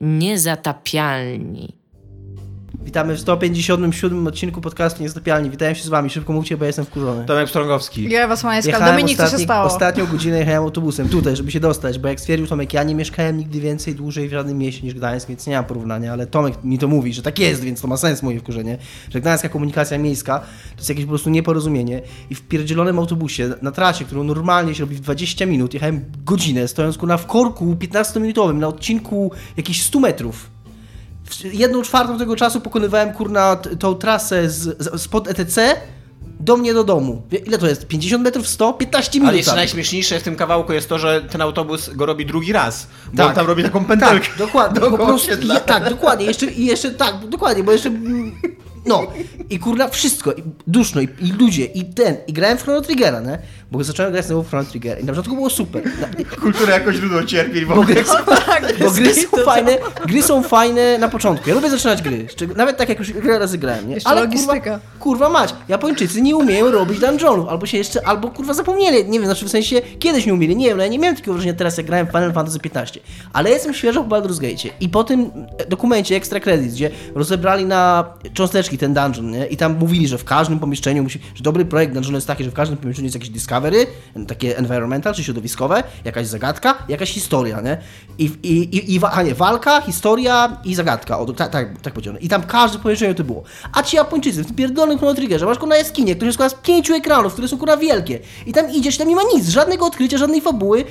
Niezatapialni. Witamy w 157 odcinku podcastu Niezatapialni. Witają się z wami. Szybko mówcie, bo ja jestem wkurzony. Tomek Strągowski. Ja was mańskam. Dominik, co się stało? Ostatnią godzinę jechałem autobusem tutaj, żeby się dostać, bo jak stwierdził Tomek, ja nie mieszkałem nigdy więcej dłużej w żadnym mieście niż Gdańsk, więc nie mam porównania, ale Tomek mi to mówi, że tak jest, więc to ma sens moje wkurzenie, że gdańska komunikacja miejska to jest jakieś po prostu nieporozumienie i w pierdzielonym autobusie na trasie, którą normalnie się robi w 20 minut, jechałem godzinę, stojąc w korku 15-minutowym na odcinku jakichś 100 metrów. 1/4 tego czasu pokonywałem, kurna, tą trasę spod ETC do mnie do domu. Ile to jest? 50 metrów? 100? 15 minut. Ale jeszcze najśmieszniejsze w tym kawałku jest to, że ten autobus go robi drugi raz. Bo tak. On tam robi taką pętelkę. Tak, dokładnie. Po prostu, tak, dokładnie. Jeszcze tak, dokładnie, bo jeszcze... No. I kurna, wszystko. I duszno, i ludzie, i grałem w Chrono Triggera, nie? Bo zacząłem grać znowu w Chrono Triggera i na początku było super. Kultura jakoś ludno cierpi, bo gry są, tak, bo gry są fajne na początku. Ja lubię zaczynać gry, nawet tak jak już wiele razy grałem, nie? Ale logistyka. Kurwa mać, Japończycy nie umieją robić dungeonów, albo zapomnieli, nie wiem, znaczy w sensie kiedyś nie umieli, nie wiem, no ja nie miałem takiego wrażenia teraz jak grałem w Final Fantasy XV, ale jestem świeżo w Baldur's Gate i po tym dokumencie Extra Credits, gdzie rozebrali na cząsteczki ten dungeon, nie? I tam mówili, że w każdym pomieszczeniu że dobry projekt dungeon jest taki, że w każdym pomieszczeniu jest jakiś discovery, takie environmental, czy środowiskowe, jakaś zagadka, jakaś historia, nie? I walka, historia i zagadka. O, tak powiedziałem. I tam każde pomieszczenie to było. A ci Japończycy w tym pierdolnym Chrono Triggerze masz na jaskinie, który składa z 5 ekranów, które są kurwa wielkie. I tam idziesz, tam nie ma nic, żadnego odkrycia, żadnej fabuły,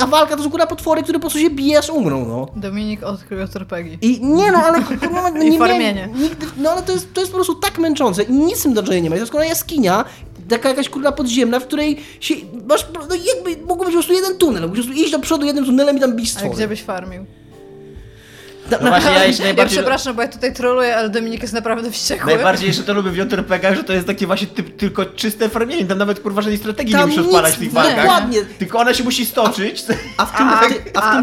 a walka to są kurwa potwory, które po prostu się bije, aż umrą, no. Dominik odkrył RPG. I nie no, ale kurwa, no, nie farmienie. No ale to jest po prostu tak męczące i nic w tym dodżenie nie ma. To jest kurwa jaskinia, taka jakaś kurwa podziemna, w której się masz, no jakby mógłby być po prostu jeden tunel, mógłbyś po prostu iść do przodu jednym tunelem i tam bić stwory. A gdzie byś farmił? No właśnie, ja przepraszam, bo ja tutaj trolluję, ale Dominik jest naprawdę wściekły. Najbardziej jeszcze to lubię w JRPG-ach, że to jest takie właśnie tylko czyste farmienie. Tam nawet kurwa żadnej strategii tam nie musisz odpalać w tych walkach. Dokładnie. Tylko ona się musi stoczyć. A w tym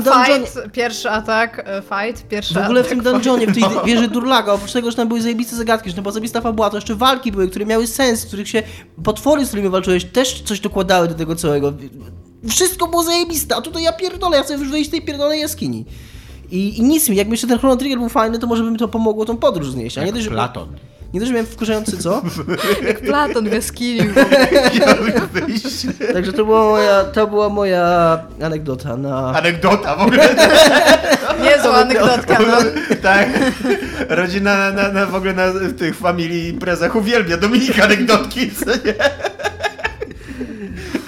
dungeonie... Fight, pierwszy atak, fight, pierwszy atak. W ogóle w tym dungeonie, w tej wieży Durlaga, oprócz tego, że tam były zajebiste zagadki, że tam była zajebista fabuła, to jeszcze walki były, które miały sens, w których się potwory, z którymi walczyłeś, też coś dokładały do tego całego. Wszystko było zajebiste, a tutaj ja pierdolę, ja chcę już wyjść z tej pierdolnej jaskini. I nic mi, jakby jeszcze ten Chrono Trigger był fajny, to może by mi to pomogło tą podróż znieść. A nie dość, Platon. Nie dość, że miałem wkurzający, co? Jak Platon gaskinił. Także to była moja anegdota na... Anegdota w ogóle? Niezła anegdotka, no. Tak. Rodzina w ogóle w tych familii imprezach uwielbia Dominika anegdotki, co nie?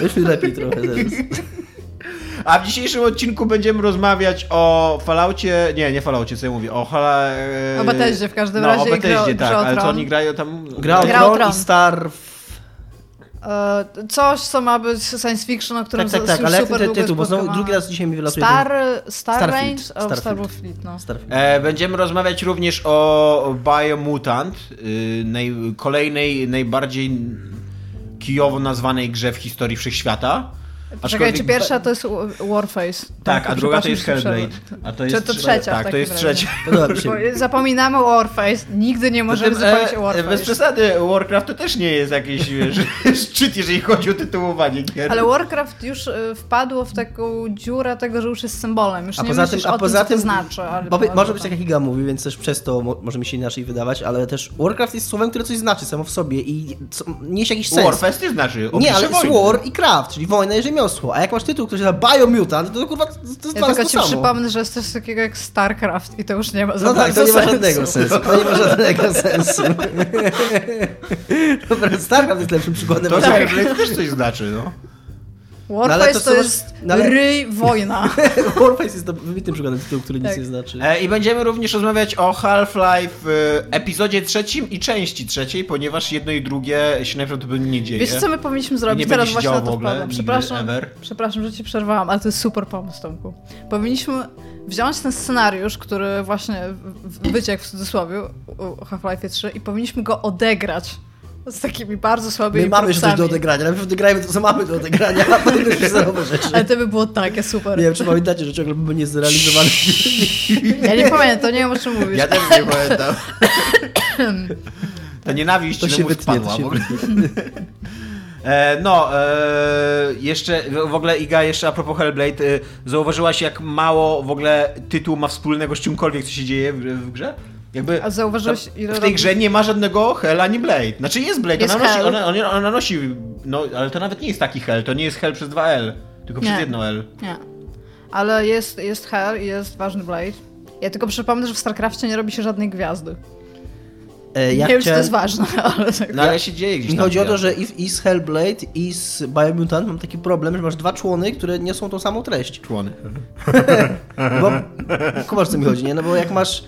Już mi lepiej trochę teraz. A w dzisiejszym odcinku będziemy rozmawiać o Falloutie, nie Falloutie, co ja mówię, o Bethesdzie w każdym razie. No, o Bethesdzie, tak, ale to oni grają tam... Gra o Tron i coś, co ma być science fiction, o którym tak, ale super długo jest podkowane. Drugi raz dzisiaj mi wylatuje. Starfield, no. Będziemy rozmawiać również o Biomutant, kolejnej, najbardziej kijowo nazwanej grze w historii wszechświata. Czekaj, czy pierwsza to jest Warface? Tak, a druga to jest Hellblade. Czy to trzecia? Tak, to jest trzecia. Zapominamy o Warface, nigdy nie możemy zapomnieć o Warface. Bez przesady, Warcraft to też nie jest jakiś szczyt, jeżeli chodzi o tytułowanie gier. Ale Warcraft już wpadło w taką dziurę tego, że już jest symbolem. Już nie myślisz o tym, co to znaczy. Może być tak jak Iga mówi, więc też przez to może mi się inaczej wydawać, ale też Warcraft jest słowem, które coś znaczy samo w sobie i niesie jakiś sens. Warface też znaczy. Nie, ale jest war i craft, czyli wojna i miosło. A jak masz tytuł, który się nazywa Biomutant, to kurwa to tylko ci przypomnę, że jest coś takiego jak StarCraft i to już nie ma żadnego sensu. To nie ma żadnego sensu. Dobra, StarCraft jest lepszym przykładem. To tak. Też coś znaczy, no. Warface to jest wojna. Warface jest wybitnym przykładem tytułu, który tak nic nie znaczy. I będziemy również rozmawiać o Half-Life epizodzie 3 i części 3, ponieważ jedno i drugie się najprawdopodobniej nie dzieje. Wiesz co my powinniśmy zrobić? Teraz właśnie na to wpadam. Przepraszam, że ci przerwałam, ale to jest super pomysł, Tomku. Powinniśmy wziąć ten scenariusz, który właśnie wyciekł w cudzysłowie o Half-Life 3 i powinniśmy go odegrać. Z takimi bardzo słabymi my mamy już coś do odegrania, najpierw odegrajmy to, co mamy do odegrania, a potem już się zrobią rzeczy. Ale to by było takie super. Nie wiem, czy pamiętacie, że ciągle były niezrealizowane. Ja nie pamiętam, nie wiem o czym mówisz. Ja też nie pamiętam. Ta nienawiść to się wytnie, w ogóle. Jeszcze w ogóle Iga, jeszcze a propos Hellblade, zauważyłaś, jak mało w ogóle tytuł ma wspólnego z czymkolwiek, co się dzieje w grze? Jakby a zauważyłeś, w tej grze nie ma żadnego hell ani blade. Znaczy jest blade, jest ona nosi, no ale to nawet nie jest taki hell, to nie jest hell przez 2L, tylko przez jedno L. Nie, ale jest hell i jest ważny blade. Ja tylko przypomnę, że w StarCraftie nie robi się żadnej gwiazdy. Nie wiem, czy to jest ważne, ale tak. No ale się dzieje gdzieś. Mi chodzi o to, że i z Hellblade, i z Biomutant mam taki problem, że masz dwa człony, które nie są tą samą treść. Człony. Bo kumasz, co mi chodzi, nie? No bo jak masz...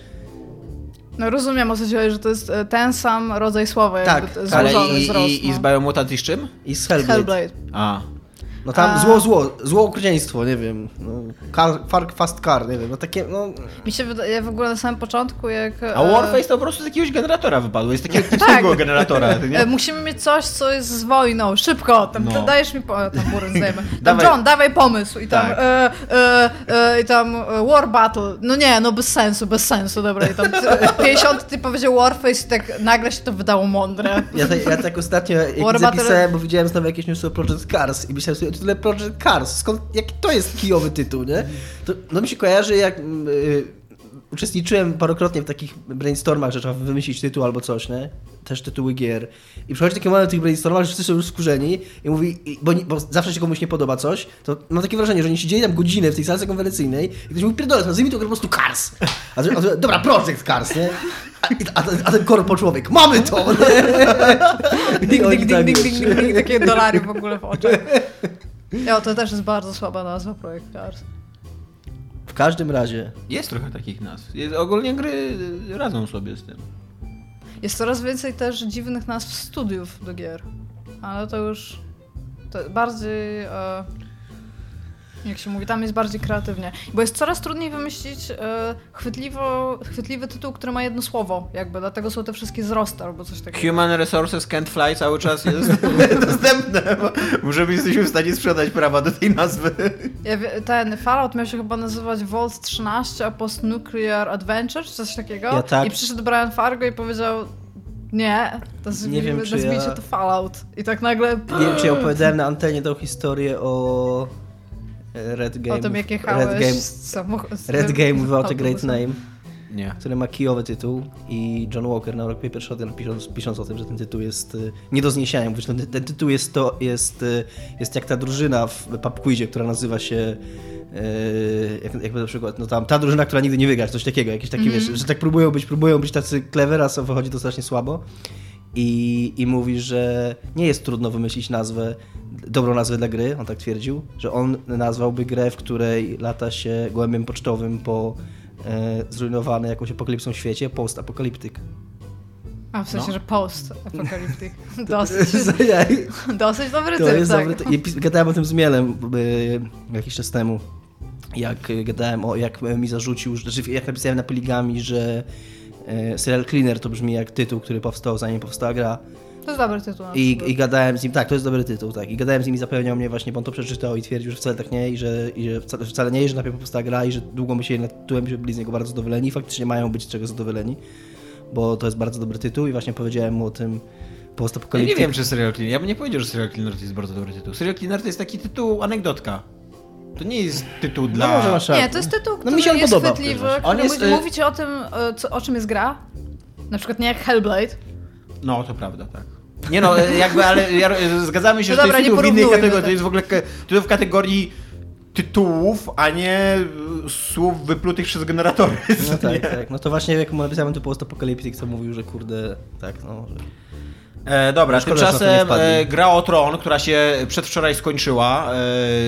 No rozumiem, o co chodzi, że to jest ten sam rodzaj słowa. Tak, ale i z Biomutant i z czym? I z Hellblade. A. No tam zło okrucieństwo, nie wiem, no, fast car, nie wiem, no takie, no... Mi się wydaje, w ogóle na samym początku jak... A Warface to po prostu z jakiegoś generatora wypadło, jest takiego typowego generatora. Nie? Musimy mieć coś, co jest z wojną, szybko, tam no. Dajesz mi burę zdajemy, tam John, dawaj pomysł i tam, tak. I tam war battle, no nie, no bez sensu, dobra, i tam 50 ty powiedział Warface i tak nagle się to wydało mądre. Ja tak ostatnio, jak zapisałem, bo widziałem znowu jakieś news o Project Cars i myślałem sobie, tytule Project Cars. Skąd, jaki to jest kijowy tytuł, nie? To, no mi się kojarzy, jak uczestniczyłem parokrotnie w takich brainstormach, że trzeba wymyślić tytuł albo coś, nie? Też tytuły gier. I przychodzi taki moment w tych brainstormach, że wszyscy są już skurzeni i mówi, bo zawsze się komuś nie podoba coś, to mam takie wrażenie, że oni siedzieli tam godzinę w tej sali konferencyjnej i ktoś mówi, pierdolę, nazwijmy to po prostu Cars. A dobra, Project Cars, nie? A ten korpo człowiek, mamy to! Ding, takie dolary w ogóle w oczach. Jo, to też jest bardzo słaba nazwa, Projekt Cars. W każdym razie... Jest trochę takich nazw. Ogólnie gry radzą sobie z tym. Jest coraz więcej też dziwnych nazw studiów do gier. Ale to już... To bardziej... Jak się mówi, tam jest bardziej kreatywnie. Bo jest coraz trudniej wymyślić chwytliwy tytuł, który ma jedno słowo, jakby. Dlatego są te wszystkie wzrosty albo coś takiego. Human Resources Can't Fly cały czas jest dostępne. Może jesteśmy w stanie sprzedać prawa do tej nazwy. Ten Fallout miał się chyba nazywać Vault 13, a Post Nuclear Adventure, czy coś takiego. Ja tak. I przyszedł Brian Fargo i powiedział... Nie, nazwijcie to Fallout. I tak nagle... Nie wiem, czy ja opowiadałem na antenie tą historię o... O tym, jak jechałeś Red Game Without a Great Name, nie. Który ma kijowy tytuł i John Walker na Rock Paper Shotgun pisząc o tym, że ten tytuł jest nie do zniesienia. Mówisz, ten tytuł jest jak ta drużyna w Pub Quizie, która nazywa się jakby na przykład, no tam ta drużyna, która nigdy nie wygra, coś takiego, jakieś takie wiesz, że tak próbują być tacy clever, a wychodzi to strasznie słabo. I mówi, że nie jest trudno wymyślić dobrą nazwę dla gry, on tak twierdził, że on nazwałby grę, w której lata się gołębiem pocztowym po zrujnowanej jakąś apokalipsą świecie, post-apokaliptyk. A w sensie, że post-apokaliptyk. Dosyć dobry tytuł, tak. Gadałem o tym z Mielem jakiś czas temu, jak mi zarzucił, jak napisałem na Peligami, że Serial Cleaner to brzmi jak tytuł, który powstał, zanim powstała gra. To jest dobry tytuł. I gadałem z nim, tak, to jest dobry tytuł, tak. I gadałem z nim i zapewniał mnie właśnie, bo on to przeczytał i twierdził, że wcale tak nie, i że wcale nie, że najpierw powstała gra i że długo myśleli nad tytułem, że byli z niego bardzo zadowoleni i faktycznie mają być z czego zadowoleni, bo to jest bardzo dobry tytuł i właśnie powiedziałem mu o tym. Ja nie wiem, czy Serial Cleaner, ja bym nie powiedział, że Serial Cleaner to jest bardzo dobry tytuł. Serial Cleaner to jest taki tytuł anegdotka. To nie jest tytuł dla... Nie, to jest tytuł, który mi się jest chwytliwy, mówicie o tym, o czym jest gra. Na przykład nie jak Hellblade. No, to prawda, tak. Nie no, jakby, ale zgadzamy się, że to jest tytuł w innej kategorii. To jest w ogóle tytuł w kategorii tytułów, a nie słów wyplutych przez generatory. No tak, tak. No to właśnie jak napisałem tu post-apokaliptyk, co mówił, że kurde, tak no... Dobra, tymczasem Gra o Tron, która się przedwczoraj skończyła,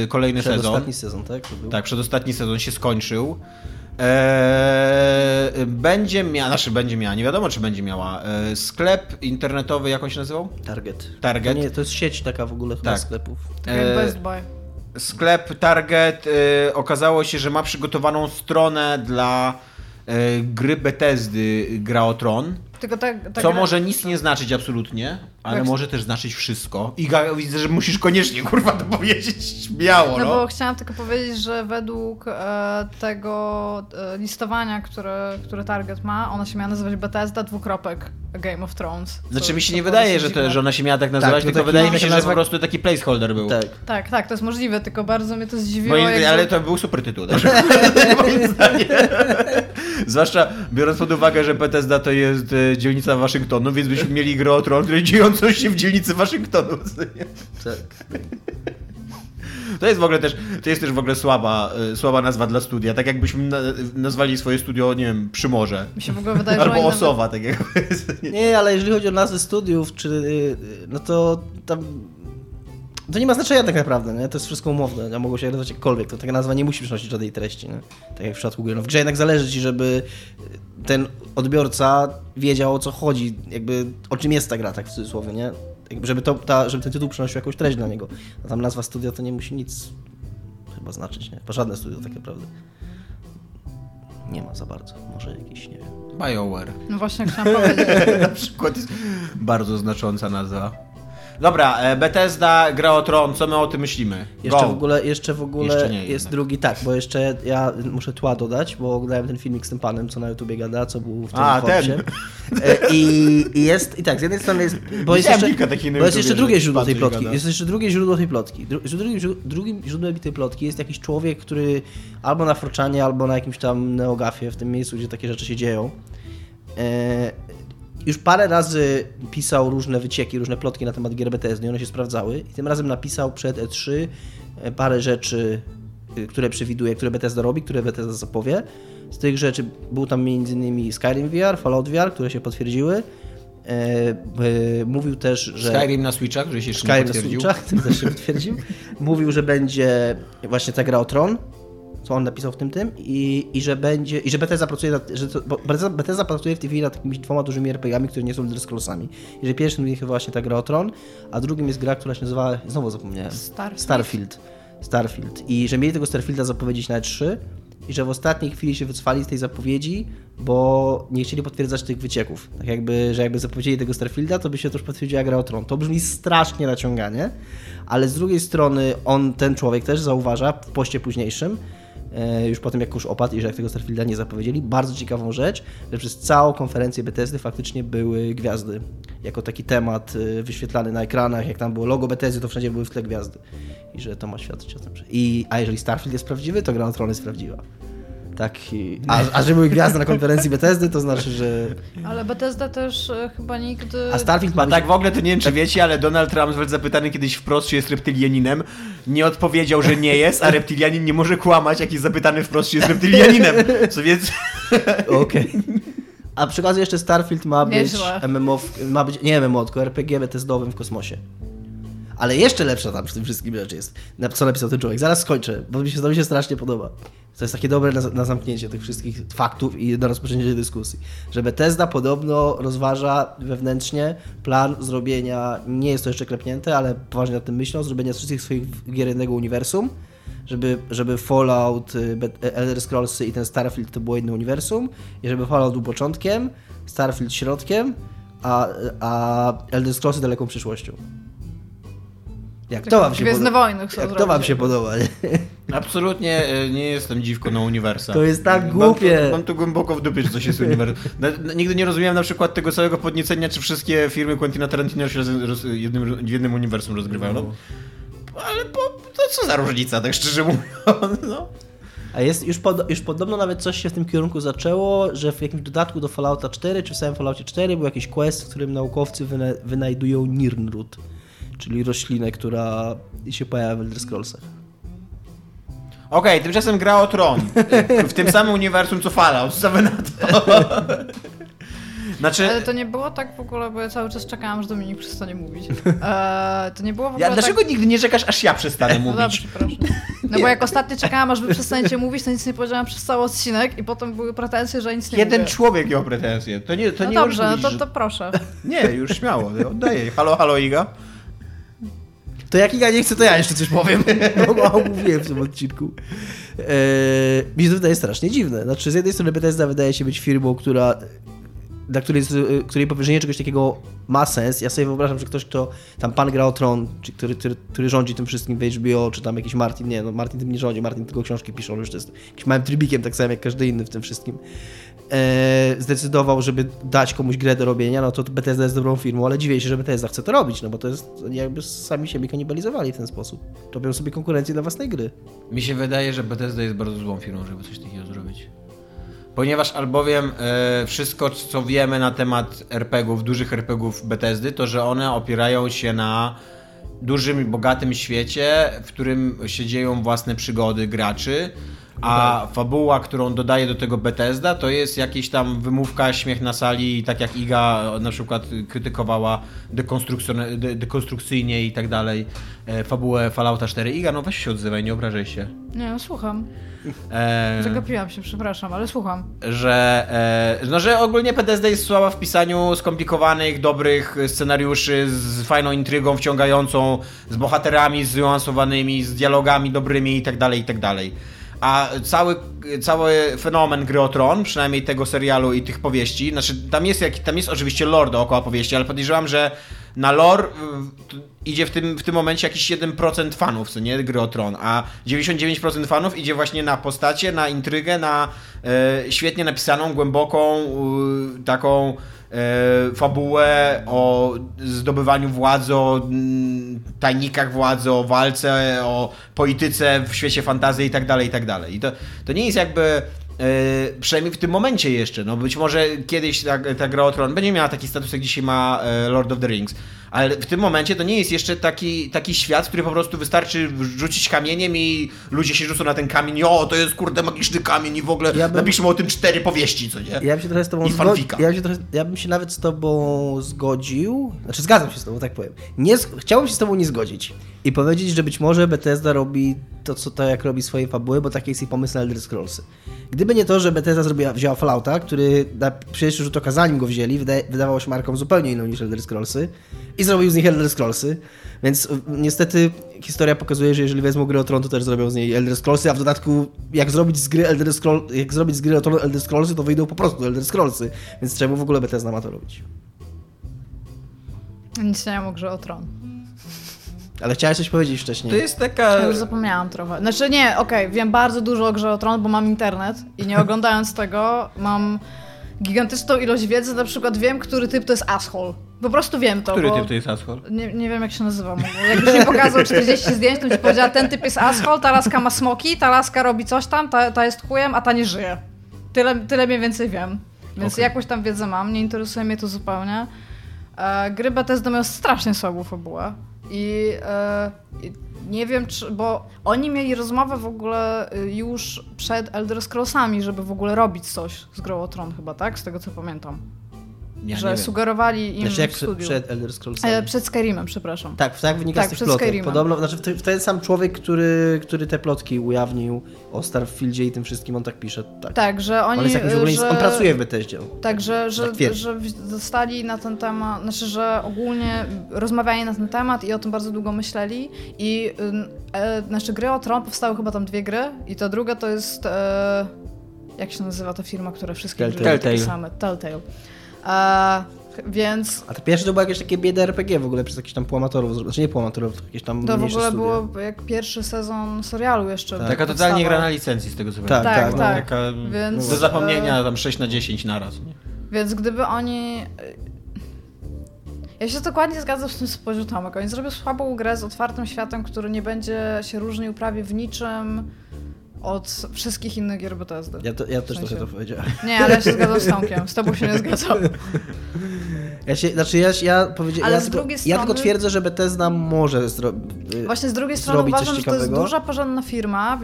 kolejny sezon. Przedostatni sezon, tak? To był? Tak, przedostatni sezon się skończył. Będzie miała, nie wiadomo czy będzie miała, sklep internetowy, jak on się nazywał? Target. No nie, to jest sieć taka w ogóle chyba sklepów. Best Buy. Sklep Target okazało się, że ma przygotowaną stronę dla gry Bethesdy Gra o Tron. Tylko co może nic nie znaczyć absolutnie, Ale jak może też znaczyć wszystko. Iga, widzę, że musisz koniecznie, kurwa, to powiedzieć śmiało. No bo chciałam tylko powiedzieć, że według tego listowania, które Target ma, ona się miała nazywać Bethesda : Game of Thrones. Znaczy mi się nie wydaje, że ona się miała tak nazywać, tylko wydaje mi się, że po prostu taki placeholder był. Tak, to jest możliwe, tylko bardzo mnie to zdziwiło. Ale to był super tytuł. Moim zdaniem. Zwłaszcza biorąc pod uwagę, że Bethesda to jest dzielnica Waszyngtonu, więc byśmy mieli grę o tron, które dziejącą się w dzielnicy Waszyngtonu. Tak. To jest w ogóle też, słaba nazwa dla studia, tak jakbyśmy nazwali swoje studio, nie wiem, Przymorze. Mi się w ogóle wydaje, albo Osowa, tak jak powiedzmy. Nie, ale jeżeli chodzi o nazwy studiów, no to tam... To nie ma znaczenia tak naprawdę, nie? To jest wszystko umowne, ja mogą się nazywać jakkolwiek, to taka nazwa nie musi przynosić żadnej treści, nie? Tak jak w przypadku gry. No w grze jednak zależy ci, żeby ten odbiorca wiedział, o co chodzi, jakby o czym jest ta gra, tak w cudzysłowie, nie? Żeby ten tytuł przynosił jakąś treść dla niego. A tam nazwa studia to nie musi nic chyba znaczyć, nie? Bo żadne studio tak naprawdę nie ma za bardzo, może jakiś, nie wiem... BioWare. No właśnie chciałam powiedzieć. Na przykład jest bardzo znacząca nazwa. Dobra, Bethesda, Gra o Tron, co my o tym myślimy? Jeszcze jest drugi, tak, bo jeszcze ja muszę tła dodać, bo oglądałem ten filmik z tym panem, co na YouTubie gada, co był w tym Forbsie. I tak, z jednej strony jest... Jest jeszcze drugie źródło tej plotki. Drugim źródłem tej plotki jest jakiś człowiek, który albo na Forczanie, albo na jakimś tam neogafie, w tym miejscu, gdzie takie rzeczy się dzieją. Już parę razy pisał różne wycieki, różne plotki na temat gier Bethesdy, one się sprawdzały i tym razem napisał przed E3 parę rzeczy, które przewiduje, które Bethesda robi, które Bethesda zapowie. Z tych rzeczy był tam m.in. Skyrim VR, Fallout VR, które się potwierdziły. Mówił też, że... Skyrim na Switchach, który się jeszcze nie potwierdził. Mówił, że będzie właśnie ta Gra o Tron, co on napisał w tym i że Bethesda pracuje w tej chwili nad jakimiś 2 dużymi RPG-ami, które nie są Elder Scrollsami. I że pierwszym jest chyba właśnie ta Gra o Tron, a drugim jest gra, która się nazywała, znowu zapomniałem, Starfield. I że mieli tego Starfielda zapowiedzieć na E3 i że w ostatniej chwili się wycofali z tej zapowiedzi, bo nie chcieli potwierdzać tych wycieków. Tak jakby, że jakby zapowiedzieli tego Starfielda, to by się też potwierdziła Gra o Tron. To brzmi strasznie naciąganie, ale z drugiej strony ten człowiek też zauważa w poście późniejszym, już po tym jak kurz opadł i że jak tego Starfielda nie zapowiedzieli, bardzo ciekawą rzecz, że przez całą konferencję Bethesdy faktycznie były gwiazdy. Jako taki temat wyświetlany na ekranach, jak tam było logo Bethesdy, to wszędzie były w tle gwiazdy. I że to ma świadczyć o tym, że... A jeżeli Starfield jest prawdziwy, to Gra o Tron jest prawdziwa. Tak, a że były gwiazdy na konferencji Bethesdy, to znaczy, że... Ale Bethesda też chyba nigdy... A Starfield ma... Tak w ogóle, to nie wiem, czy wiecie, ale Donald Rumsfeld zapytany kiedyś wprost, czy jest reptylianinem, nie odpowiedział, że nie jest, a reptylianin nie może kłamać, jak jest zapytany wprost, czy jest reptylianinem. Co więc... Okej. A przy okazji jeszcze Starfield ma być MMO, tylko RPG Bethesdowym w kosmosie. Ale jeszcze lepsza tam przy tym wszystkim rzeczy jest, co napisał ten człowiek. Zaraz skończę, bo mi się strasznie podoba. To jest takie dobre na zamknięcie tych wszystkich faktów i na rozpoczęcie tej dyskusji. Że Bethesda podobno rozważa wewnętrznie plan zrobienia, nie jest to jeszcze klepnięte, ale poważnie nad tym myślą, zrobienia wszystkich swoich gier jednego uniwersum, żeby Fallout, Elder Scrolls i ten Starfield to było jedno uniwersum i żeby Fallout był początkiem, Starfield środkiem, a Elder Scrolls daleką przyszłością. To wam się podoba? Nie? Absolutnie nie jestem dziwką na uniwersa. To jest tak głupie. Mam tu głęboko w dupie, że coś jest uniwersum. Nigdy nie rozumiałem na przykład tego całego podniecenia, czy wszystkie firmy Quentina Tarantino się w jednym uniwersum rozgrywają. No. Ale to co za różnica, tak szczerze mówiąc. No. A jest już podobno nawet coś się w tym kierunku zaczęło, że w jakimś dodatku do Fallouta 4, czy w samym Falloutie 4 był jakiś quest, w którym naukowcy wynajdują Nirnroot, czyli roślinę, która się pojawia w Elder Scrollsach. Okej, tymczasem Gra o Tron. W tym samym uniwersum co Fallout. Co wy na to? Znaczy... Ale to nie było tak w ogóle, bo ja cały czas czekałam, aż Dominik przestanie mówić. To nie było w ogóle dlaczego nigdy nie czekasz, aż ja przestanę mówić? No dobrze, proszę. No bo jak ostatnio czekałam, aż wy przestaniecie mówić, to nic nie powiedziałam przez cały odcinek i potem były pretensje, że nic nie mówię. Jeden człowiek miał pretensje. To proszę. Nie, już śmiało. Oddaję. Halo, Iga. To jak Iga nie chce, to ja jeszcze coś powiem. Mało mówiłem w tym odcinku. Mi się to wydaje strasznie dziwne. Znaczy, z jednej strony Bethesda wydaje się być firmą, która dla której powierzenie czegoś takiego ma sens. Ja sobie wyobrażam, że ktoś, kto tam pan gra o tron, czy który rządzi tym wszystkim w HBO, czy tam jakiś Martin, nie, no Martin tym nie rządzi, Martin tylko książki pisze, on już to jest jakimś małym trybikiem, tak samo jak każdy inny w tym wszystkim. Zdecydował, żeby dać komuś grę do robienia, no to Bethesda jest dobrą firmą, ale dziwię się, że Bethesda chce to robić, no bo to jest jakby sami siebie kanibalizowali w ten sposób. Robią sobie konkurencję dla własnej gry. Mi się wydaje, że Bethesda jest bardzo złą firmą, żeby coś takiego zrobić. Ponieważ albowiem wszystko, co wiemy na temat RPGów, dużych RPGów Bethesdy, to że one opierają się na dużym i bogatym świecie, w którym się dzieją własne przygody graczy, a fabuła, którą dodaje do tego Bethesda, to jest jakieś tam wymówka, śmiech na sali, tak jak Iga na przykład krytykowała dekonstrukcyjnie i tak dalej fabułę Fallouta 4. Iga, no weź się odzywaj, nie obrażaj się. Nie, no słucham. Zagapiłam się, przepraszam, ale słucham. Że ogólnie Bethesda jest słaba w pisaniu skomplikowanych, dobrych scenariuszy z fajną intrygą wciągającą, z bohaterami zniuansowanymi, z dialogami dobrymi i tak dalej, i tak dalej. A cały fenomen Gry o Tron, przynajmniej tego serialu i tych powieści, znaczy tam jest oczywiście lore dookoła powieści, ale podejrzewam, że na lore idzie w tym momencie jakiś 1% fanów, co nie, Gry o Tron, a 99% fanów idzie właśnie na postacie, na intrygę, na świetnie napisaną, głęboką, taką fabułę o zdobywaniu władzy, o tajnikach władzy, o walce, o polityce w świecie fantazji i tak dalej. I to nie jest jakby... przynajmniej w tym momencie jeszcze, no być może kiedyś ta Gra o Tron będzie miała taki status, jak dzisiaj ma Lord of the Rings, ale w tym momencie to nie jest jeszcze taki świat, który po prostu wystarczy rzucić kamieniem i ludzie się rzucą na ten kamień i o, to jest kurde magiczny kamień i w ogóle napiszmy o tym 4 powieści, co nie? Ja bym się trochę z tobą nawet z tobą zgodził, znaczy zgadzam się z tobą, tak powiem. Chciałbym się z tobą nie zgodzić i powiedzieć, że być może Bethesda robi to jak robi swoje fabuły, bo taki jest jej pomysł na Elder Scrollsy. Gdyby nie to, że Bethesda wzięła Fallouta, który na pierwszy rzut oka, zanim go wzięli, wydawało się marką zupełnie inną niż Elder Scrollsy i zrobił z nich Elder Scrollsy, więc niestety historia pokazuje, że jeżeli wezmą Grę o Tron, to też zrobią z niej Elder Scrollsy, a w dodatku jak zrobić z Gry o Tron Elder Scrollsy, to wyjdą po prostu Elder Scrollsy, więc czemu w ogóle Bethesda ma to robić? Nic nie mam o Grze o Tron. Ale chciałaś coś powiedzieć wcześniej. To jest taka... Ja już zapomniałam trochę. Znaczy nie, okej, wiem bardzo dużo o Grze o Tron, bo mam internet i nie oglądając tego mam gigantyczną ilość wiedzy, na przykład wiem, który typ to jest asshole. Po prostu wiem to, Który typ to jest asshole? Nie wiem, jak się nazywa. Jakbyś mi pokazał 40 zdjęć, to mi powiedziała, ten typ jest asshole, ta laska ma smoki, ta laska robi coś tam, ta jest chujem, a ta nie żyje. Tyle mniej więcej wiem. Więc jakąś tam wiedzę mam, nie interesuje mnie to zupełnie. Gry Bethesda mają strasznie słabą fabułę. I nie wiem, czy, bo oni mieli rozmowę w ogóle już przed Elder Scrollsami, żeby w ogóle robić coś z Grą o Tron chyba, tak? Z tego co pamiętam. Ja że sugerowali im znaczy, jak w studiu. Przed Elder Scrollsami? Przed Skyrimem, przepraszam. Tak wynika z tych plotek. Podobno, znaczy ten sam człowiek, który te plotki ujawnił o Starfieldzie i tym wszystkim, on tak pisze. Tak że oni... On pracuje w Bethesdzie. Że dostali na ten temat, znaczy, że ogólnie rozmawiali na ten temat i o tym bardzo długo myśleli i znaczy Gry o Tron powstały chyba tam 2 gry i ta druga to jest... jak się nazywa ta firma, która wszystkie gry same? Telltale. Więc... A to pierwsze to było jakieś takie biedy RPG w ogóle przez jakichś tam półamatorów, znaczy nie półamatorów, jakieś tam to w ogóle studia. Było jak pierwszy sezon serialu jeszcze. Tak. Taka totalnie gra na licencji z tego co pamiętam. Tak. Taka więc, do zapomnienia tam 6/10 naraz. Nie? Więc gdyby oni... Ja się dokładnie zgadzam z tym spojrzeniu Tomek. Oni zrobią słabą grę z otwartym światem, który nie będzie się różnił prawie w niczym od wszystkich innych gier Bethesdy. Ja też trochę to powiedziałem. Nie, ale ja się zgadzam z Tomkiem. Z tobą się nie zgadzam. Ja tylko twierdzę, że Bethesda może zrobić coś ciekawego. Właśnie z drugiej strony uważam, że to jest duża, porządna firma,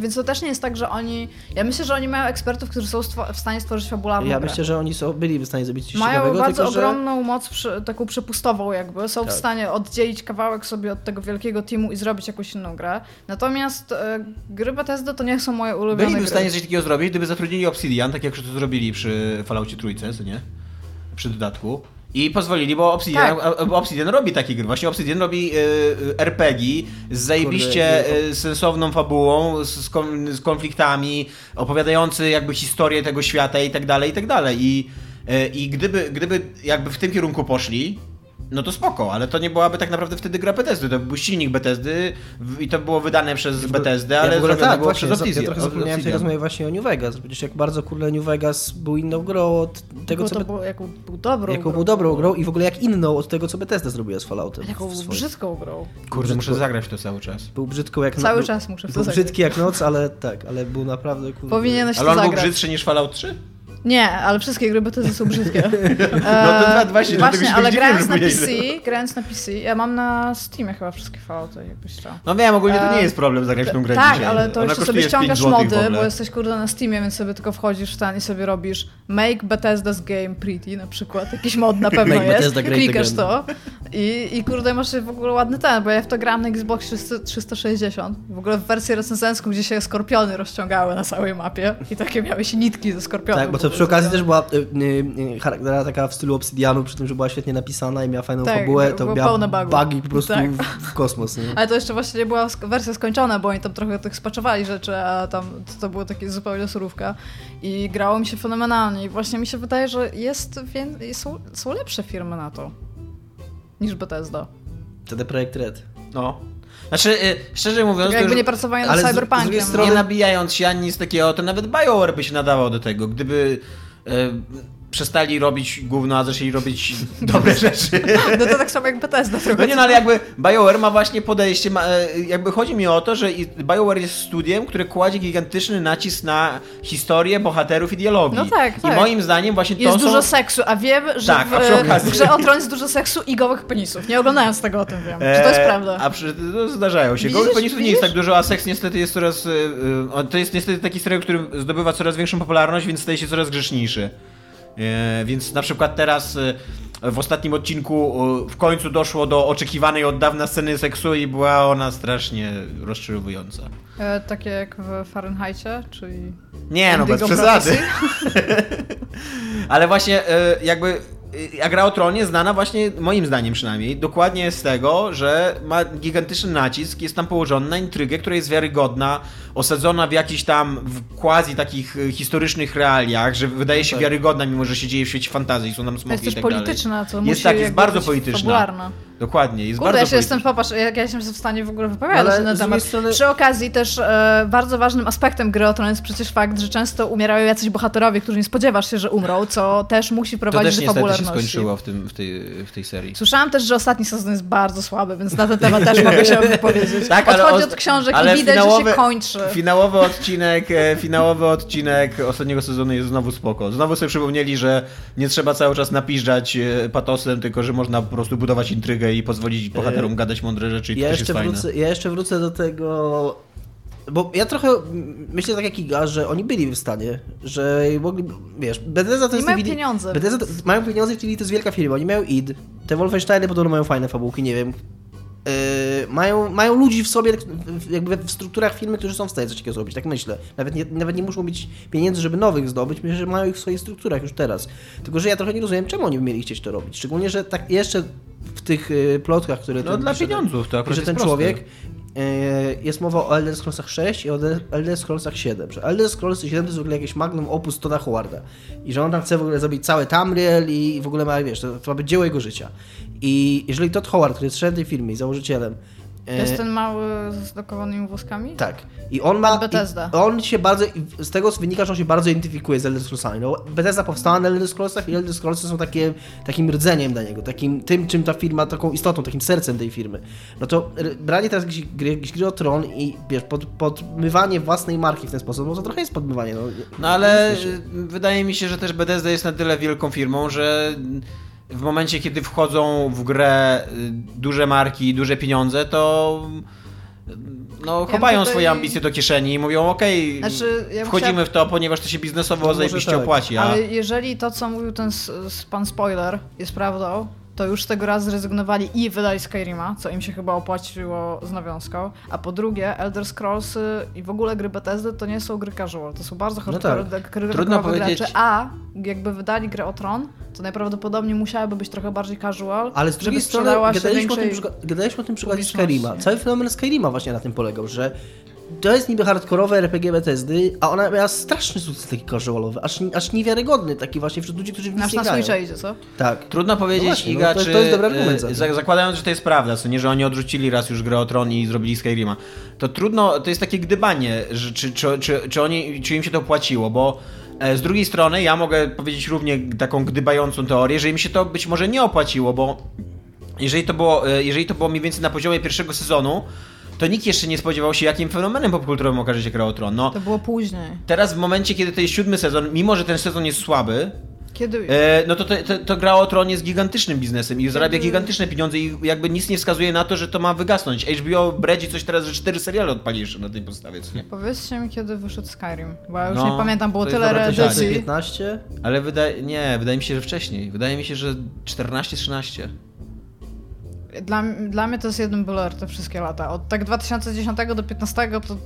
więc to też nie jest tak, że oni... Ja myślę, że oni mają ekspertów, którzy są w stanie stworzyć fabularną grę. Myślę, że oni byli w stanie zrobić coś ciekawego. Mają bardzo ogromną moc, taką przepustową jakby. Są w stanie oddzielić kawałek sobie od tego wielkiego teamu i zrobić jakąś inną grę. Natomiast gry Bethesda to nie są moje ulubione gry. Byliby w stanie coś takiego zrobić, gdyby zatrudnili Obsidian, tak jak to zrobili przy Falloutie Trójce, co nie? Przy dodatku. I pozwolili, bo Obsidian robi takie gry. Właśnie Obsidian robi RPG z zajebiście sensowną fabułą, z konfliktami, opowiadający jakby historię tego świata i tak dalej, i tak dalej. I I gdyby jakby w tym kierunku poszli, no to spoko, ale to nie byłaby tak naprawdę wtedy gra Bethesdy, to był silnik Bethesdy i to było wydane przez Bethesdę, ale zrobione tak, było przez Obsidian. Ja trochę zapomniałem tej rozmowy właśnie o New Vegas, przecież jak bardzo kurde New Vegas był inną grą od tego, co... Jaką był dobrą grą i w ogóle jak inną od tego, co Bethesda zrobiła z Falloutem. Jaką brzydką grą. Kurde, muszę zagrać to cały czas. Był brzydką jak noc. Cały czas muszę zagrać. Był brzydki jak noc, ale tak, ale był naprawdę... Kurde. Powinieneś zagrać. Ale on był brzydszy niż Fallout 3? Nie, ale wszystkie gry Bethesdy są brzydkie. No to właśnie, ale grając na PC, ja mam na Steamie chyba wszystkie Fallouty, jakbyś chciał. No wiem, ogólnie to nie jest problem zagrać w tą grę tak, dzisiaj. Tak, ale to jeszcze sobie ściągasz mody, bo jesteś kurde na Steamie, więc sobie tylko wchodzisz w stan i sobie robisz Make Bethesda's Game Pretty na przykład, jakiś mod na pewno jest, klikasz to i kurde masz w ogóle ładny ten, bo ja w to grałam na Xbox 360, w ogóle w wersji recenzencką, gdzie się skorpiony rozciągały na całej mapie i takie miały się nitki ze skorpionów. Tak, bo to przy okazji też była charakterystyka taka w stylu Obsidianu, przy tym, że była świetnie napisana i miała fajną fabułę, to miała bugi po prostu w kosmos. Nie? Ale to jeszcze właśnie nie była wersja skończona, bo oni tam trochę tych spaczowali rzeczy, a tam to było takie zupełnie surówka i grało mi się fenomenalnie i właśnie mi się wydaje, że są lepsze firmy na to niż Bethesda. Wtedy Projekt Red. No. Znaczy, szczerze mówiąc... Jakby nie pracowali nad Cyberpunkiem. Z drugiej strony, nie nabijając się ani nic takiego, to nawet BioWare by się nadawał do tego, gdyby... przestali robić gówno, a zaczęli robić dobre rzeczy. No to tak samo jak Bethesda. No nie, no ale jakby BioWare ma właśnie podejście, jakby chodzi mi o to, że BioWare jest studiem, które kładzie gigantyczny nacisk na historię, bohaterów i dialogi. No tak, tak. I moim zdaniem właśnie to jest dużo seksu, a wiem, że tak, w Grze o Tron jest dużo seksu i gołych penisów. Nie oglądając tego o tym wiem. Czy to jest prawda? No, zdarzają się. Gołych penisów nie jest tak dużo, a seks niestety jest coraz... to jest niestety taki serial, który zdobywa coraz większą popularność, więc staje się coraz grzeczniejszy. Więc na przykład teraz w ostatnim odcinku w końcu doszło do oczekiwanej od dawna sceny seksu i była ona strasznie rozczarowująca. Takie jak w Fahrenheitie, czyli... Nie, no bez przesady. Ale właśnie jakby... A Gra o Tron jest znana właśnie, moim zdaniem przynajmniej, dokładnie z tego, że ma gigantyczny nacisk, jest tam położony na intrygę, która jest wiarygodna, osadzona w jakichś tam quasi takich historycznych realiach, że wydaje się wiarygodna, mimo że się dzieje w świecie fantazji, są tam smoki i tak dalej. Jest też polityczna, co musi jest bardzo polityczna. Fabularna. Dokładnie, jest bardzo polityczna. Popatrz, jak ja się w stanie w ogóle wypowiadać na temat. Strony... Przy okazji też bardzo ważnym aspektem Gry o Tron jest przecież fakt, że często umierają jacyś bohaterowie, którzy nie spodziewasz się, że umrą, co też musi prowadzić do fabularności. Się skończyło w tej serii. Słyszałam też, że ostatni sezon jest bardzo słaby, więc na ten temat też mogę się wypowiedzieć. Tak, odchodzi od książek i widać, że się kończy. Finałowy odcinek ostatniego sezonu jest znowu spoko. Znowu sobie przypomnieli, że nie trzeba cały czas napiżdżać patosem, tylko że można po prostu budować intrygę i pozwolić bohaterom gadać mądre rzeczy i to jest fajne. Ja jeszcze wrócę do tego... Bo ja trochę myślę tak jak Iga, że oni byli w stanie, że mogli, wiesz, Bethesda to jest... mają pieniądze. Bethesda mają pieniądze, czyli to jest wielka firma, oni mają id, te Wolfensteiny podobno mają fajne fabułki, nie wiem. Mają ludzi w sobie, jakby w strukturach firmy, którzy są w stanie coś takiego zrobić, tak myślę. Nawet nie muszą mieć pieniędzy, żeby nowych zdobyć, myślę, że mają ich w swoich strukturach już teraz. Tylko, że ja trochę nie rozumiem, czemu oni by mieli chcieć to robić. Szczególnie, że tak jeszcze w tych plotkach, które... No dla pieniądzów to akurat jest proste. Człowiek... Jest mowa o Elder Scrollsach 6 i o Elder Scrollsach 7. Elder Scrolls 7 to jest w ogóle jakieś magnum opus Toda Howarda. I że on tam chce w ogóle zrobić cały Tamriel i w ogóle ma, wiesz, to ma być dzieło jego życia. I jeżeli Todd Howard, który jest szefem tej firmy i założycielem... To jest ten mały z dokowanymi włoskami? Tak. I on ma... Bethesda. On się bardzo... Z tego wynika, że on się bardzo identyfikuje z Elder Scrollsami. No, Bethesda powstała na Elder Scrollsach i Elder Scrollsy są takim rdzeniem dla niego. Takim tym, czym ta firma, taką istotą, takim sercem tej firmy. No to branie teraz jakiejś gry o Tron i wiesz, podmywanie własnej marki w ten sposób, bo to trochę jest podmywanie. No ale wydaje mi się, że też Bethesda jest na tyle wielką firmą, że... W momencie, kiedy wchodzą w grę duże marki, duże pieniądze, to chowają swoje ambicje do kieszeni i mówią okej, wchodzimy w to, ponieważ to się biznesowo zajebiście opłaci. Ale jeżeli to, co mówił ten pan spoiler, jest prawdą, to już z tego raz zrezygnowali i wydali Skyrima, co im się chyba opłaciło z nawiązką. A po drugie, Elder Scrolls i w ogóle gry Bethesdy to nie są gry casual, to są bardzo hardcore gry graczy, a jakby wydali Grę o Tron, to najprawdopodobniej musiałaby być trochę bardziej casual. Ale z drugiej strony gadaliśmy o tym przykładzie Skyrima. Cały fenomen Skyrima właśnie na tym polegał, że to jest niby hardkorowe RPG Bethesdy, a ona miała straszny sukces taki casualowy, aż niewiarygodny, taki właśnie wśród ludzi, którzy w nic nie grają. Na Switcha idzie, co? Tak. Trudno powiedzieć, no właśnie, Iga, to jest dobry argument. Zakładając, że to jest prawda, co nie, że oni odrzucili raz już grę o tron i zrobili Skyrima, to trudno, to jest takie gdybanie, że czy im się to opłaciło, bo z drugiej strony ja mogę powiedzieć równie taką gdybającą teorię, że im się to być może nie opłaciło, bo jeżeli to było mniej więcej na poziomie pierwszego sezonu, to nikt jeszcze nie spodziewał się, jakim fenomenem popkulturowym okaże się Gra o Tron. No, to było później. Teraz w momencie, kiedy to jest 7 sezon, mimo że ten sezon jest słaby, to Gra o Tron jest gigantycznym biznesem i zarabia gigantyczne pieniądze i jakby nic nie wskazuje na to, że to ma wygasnąć. HBO bredzi coś teraz, że 4 seriale odpali jeszcze na tej podstawie. Co nie? Powiedzcie mi, kiedy wyszedł Skyrim, bo ja już nie pamiętam, było tyle reedycji. 15? Ale wydaje mi się, że wcześniej. Wydaje mi się, że 14-13. Dla mnie to jest jeden blur te wszystkie lata. Od tak 2010 do 2015 to...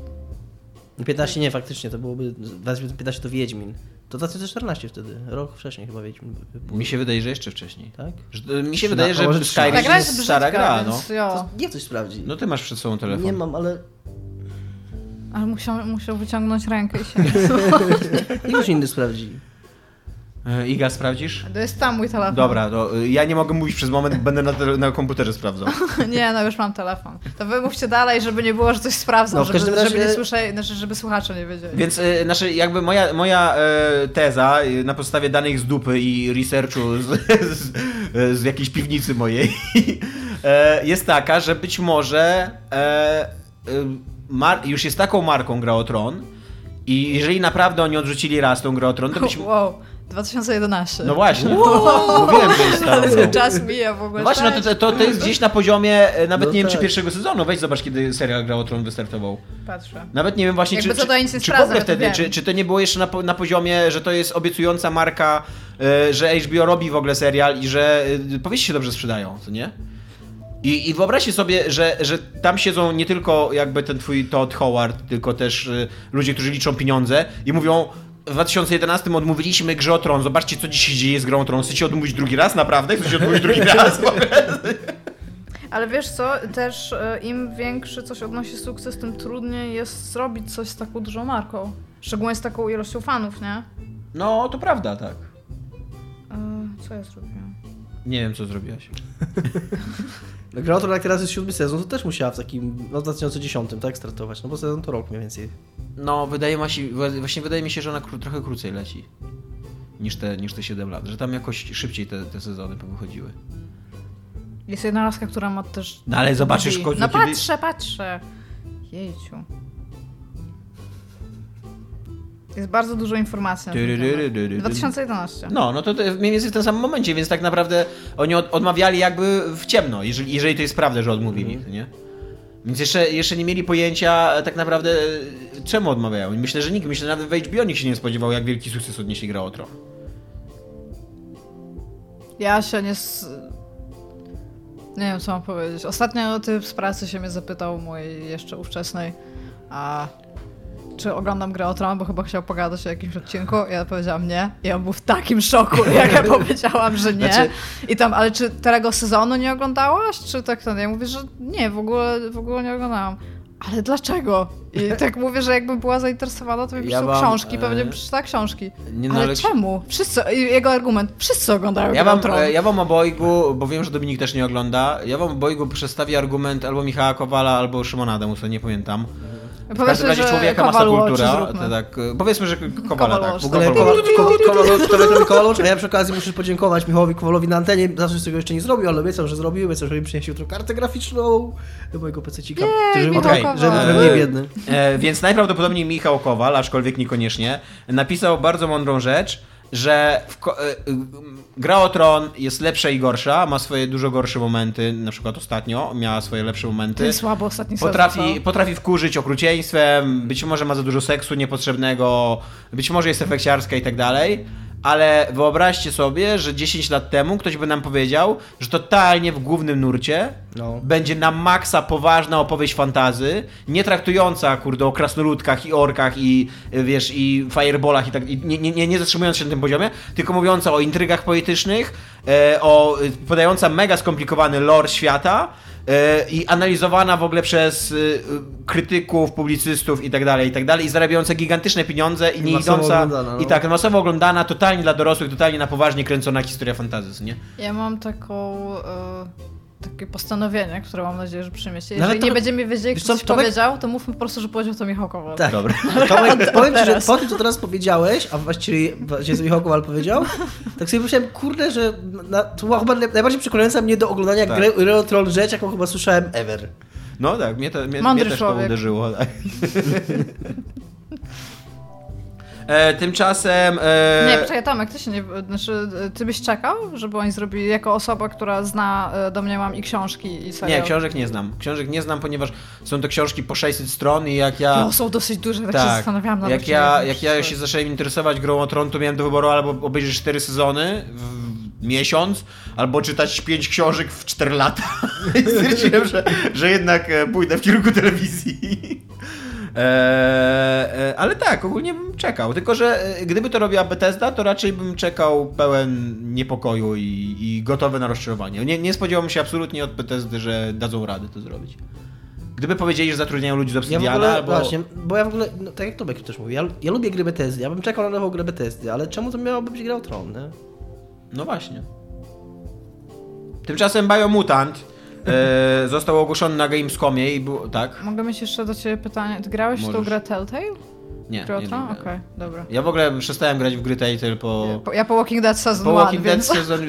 15 nie, faktycznie, to byłoby... 2015 to Wiedźmin. To 2014 wtedy, rok wcześniej chyba Wiedźmin. Mi się wydaje, że jeszcze wcześniej. Tak? Mi się wydaje, że Skyrim jest stara gra, no. Niech ktoś sprawdzi. No ty masz przed sobą telefon. Nie mam, ale... Ale musiał wyciągnąć rękę i się... Niech ktoś inny sprawdzi. Iga, sprawdzisz? To jest tam mój telefon. Dobra, to ja nie mogę mówić przez moment, będę na komputerze sprawdzał. Nie, no już mam telefon. To wy mówcie dalej, żeby nie było, że coś sprawdzam, no, żeby słuchacze nie wiedzieli. Więc jakby moja teza na podstawie danych z dupy i researchu z jakiejś piwnicy mojej jest taka, że być może już jest taką marką Gra o Tron i jeżeli naprawdę oni odrzucili raz tą Grę o Tron, to być może... 2011. No właśnie. Mówiłem, że jest tam. Ale czas mija w ogóle. No właśnie, to jest gdzieś na poziomie, nawet nie wiem, czy pierwszego sezonu. Weź zobacz, kiedy serial Gra o Tron wystartował. Patrzę. Nawet nie wiem właśnie, czy to nie było jeszcze na poziomie, że to jest obiecująca marka, że HBO robi w ogóle serial i że powieści się dobrze sprzedają, co nie? I wyobraźcie sobie, że tam siedzą nie tylko jakby ten twój Todd Howard, tylko też ludzie, którzy liczą pieniądze i mówią: w 2011 odmówiliśmy Grze o Tron. Zobaczcie, co dzisiaj dzieje z Grą o Tron. Chcecie odmówić drugi raz? Naprawdę? Chcecie odmówić drugi raz? Ale wiesz co, też im większy coś odnosi sukces, tym trudniej jest zrobić coś z taką dużą marką. Szczególnie z taką ilością fanów, nie? No, to prawda, tak. Co ja zrobiłam? Nie wiem, co zrobiłaś. No, Gra o Tron, jak teraz jest 7 sezon, to też musiała w takim, no, 2010, tak, startować, no bo sezon to rok mniej więcej. No, wydaje mi się, że ona trochę krócej leci niż te 7 lat, że tam jakoś szybciej te sezony wychodziły. Jest jedna laska, która ma też... No ale zobaczysz w końcu... No patrzę. Jejciu. Jest bardzo dużo informacji. 2011. No to mniej więcej w tym samym momencie, więc tak naprawdę oni odmawiali jakby w ciemno, jeżeli to jest prawda, że odmówili, nie? Więc jeszcze nie mieli pojęcia tak naprawdę, czemu odmawiają. Myślę, że nikt. Myślę, że nawet w HBO nikt się nie spodziewał, jak wielki sukces odniesie Gra o Tron. Ja się nie wiem, co mam powiedzieć. Ostatnio typ z pracy się mnie zapytał, mojej jeszcze ówczesnej, czy oglądam Grę o Tron, bo chyba chciał pogadać o jakimś odcinku. Ja powiedziałam nie i on był w takim szoku, jak ja powiedziałam, że nie. Znaczy... I tam, ale czy tego sezonu nie oglądałaś? Czy tak to nie? Ja mówię, że nie, w ogóle nie oglądałam. Ale dlaczego? I tak mówię, że jakbym była zainteresowana, to bym przeczytała książki, pewnie bym przeczytała książki. Nie, no, ale czemu? Jego argument, wszyscy oglądają Grę o Tron. Ja wam obojgu, bo wiem, że Dominik też nie ogląda, ja wam obojgu przedstawię argument albo Michała Kowala, albo Szymona Adamusa, nie pamiętam. W każdym razie człowieka masa kultura. Tak, powiedzmy, że Kowala, tak. W ogóle Kowal, a ja przy okazji muszę podziękować Michałowi Kowalowi na antenie. Zawsze z tego jeszcze nie zrobił, ale obiecał, że mi przyniesie jutro kartę graficzną do mojego PC-cika. Żeby był biedny. Więc najprawdopodobniej Michał Kowal, aczkolwiek niekoniecznie, napisał bardzo mądrą rzecz, że Gra o Tron jest lepsza i gorsza, ma swoje dużo gorsze momenty, na przykład ostatnio miała swoje lepsze momenty. Ty słabo ostatni potrafi wkurzyć okrucieństwem, być może ma za dużo seksu niepotrzebnego, być może jest efekciarska i tak dalej, ale wyobraźcie sobie, że 10 lat temu ktoś by nam powiedział, że totalnie w głównym nurcie będzie na maksa poważna opowieść fantazy, nie traktująca, kurde, o krasnoludkach i orkach i, wiesz, i fireballach i tak, i nie zatrzymując się na tym poziomie, tylko mówiąca o intrygach politycznych, podająca mega skomplikowany lore świata, i analizowana w ogóle przez krytyków, publicystów i tak dalej, i zarabiająca gigantyczne pieniądze i nie idąca, no. I tak masowo oglądana, totalnie dla dorosłych, totalnie na poważnie kręcona historia fantasy, nie? Ja mam takie postanowienie, które mam nadzieję, że przyjmiecie. Jeżeli nie będziemy wiedzieli, kto coś powiedział, to mówmy po prostu, że powiedział to Michał Kowal. Tak, dobra. Tomek, powiem ci, że po tym, co teraz powiedziałeś, a właściwie co Michał Kowal powiedział, tak sobie myślałem, kurde, że to była chyba najbardziej przekonująca mnie do oglądania Real Troll rzecz, jaką chyba słyszałem ever. No tak, mnie też to uderzyło. Tak. Tymczasem... Nie, poczekaj, Tomek, ty byś czekał, żeby oni zrobili, jako osoba, która zna, domniemam, i książki, i serial? Nie, książek nie znam, ponieważ są to książki po 600 stron i jak ja... No, są dosyć duże, tak się zastanawiałam. Jak ja się zacząłem interesować Grą o Tron, to miałem do wyboru albo obejrzeć 4 sezony w miesiąc, albo czytać 5 książek w 4 lata. I stwierdziłem, że jednak pójdę w kierunku telewizji. Ale tak, ogólnie bym czekał. Tylko, że gdyby to robiła Bethesda, to raczej bym czekał pełen niepokoju i gotowy na rozczarowanie. Nie spodziewałem się absolutnie od Bethesdy, że dadzą radę to zrobić. Gdyby powiedzieli, że zatrudniają ludzi z Obsidiana, Właśnie, bo ja w ogóle, no, tak jak Tomek też mówił, ja lubię gry Bethesdy, ja bym czekał na nową grę Bethesdy, ale czemu to miałoby być gra o Tron, nie? No właśnie. Tymczasem Biomutant został ogłoszony na Gamescomie i było, tak. Mogę mieć jeszcze do ciebie pytanie. Ty grałeś w tą grę Telltale? Nie. Okej, dobra. Ja w ogóle przestałem grać w gry Telltale Ja po Walking Dead Season 1. Po Walking Dead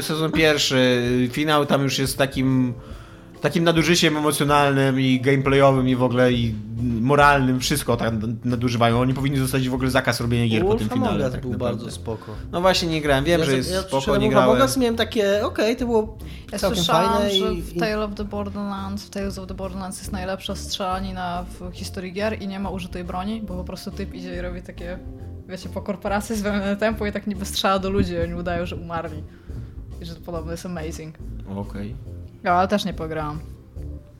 sezon pierwszy. Finał tam już jest takim nadużyciem emocjonalnym i gameplayowym i w ogóle i moralnym, wszystko tak nadużywają. Oni powinni zostać w ogóle zakaz robienia gier po tym finale. Tak, był naprawdę bardzo spoko. No właśnie, nie grałem. Wiem, że jest spoko, nie grałem. Ja miałem takie, to było całkiem fajne. Że w Tales of the Borderlands jest najlepsza strzelanina w historii gier i nie ma użytej broni, bo po prostu typ idzie i robi takie, wiecie, po korporacji zwolnione tempo i tak niby strzela do ludzi, oni udają, że umarli. I że to podobno jest amazing. Okej. No, ale też nie pograłam.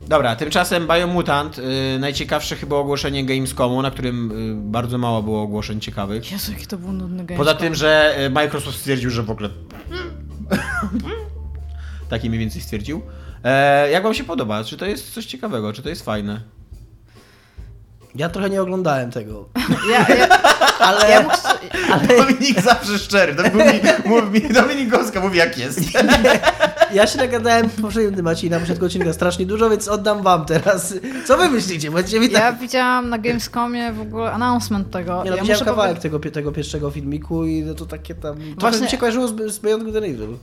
Dobra, tymczasem Biomutant, najciekawsze chyba ogłoszenie Gamescomu, na którym bardzo mało było ogłoszeń ciekawych. Jezu, jaki to był nudny Gamescom. Poza tym, że Microsoft stwierdził, że w ogóle... Taki mniej więcej stwierdził. Jak wam się podoba? Czy to jest coś ciekawego? Czy to jest fajne? Ja trochę nie oglądałem tego. Ale Dominik zawsze szczery. Dominik Gąska mówi, jak jest. Ja się nagadałem w poprzednim temacie i na początku odcinka strasznie dużo, więc oddam wam teraz. Co wy myślicie? Ja widziałam na Gamescomie w ogóle announcement tego. Ja widziałam kawałek tego pierwszego filmiku i to takie tam... Właśnie mi się kojarzyło z Beyond Good and Evil.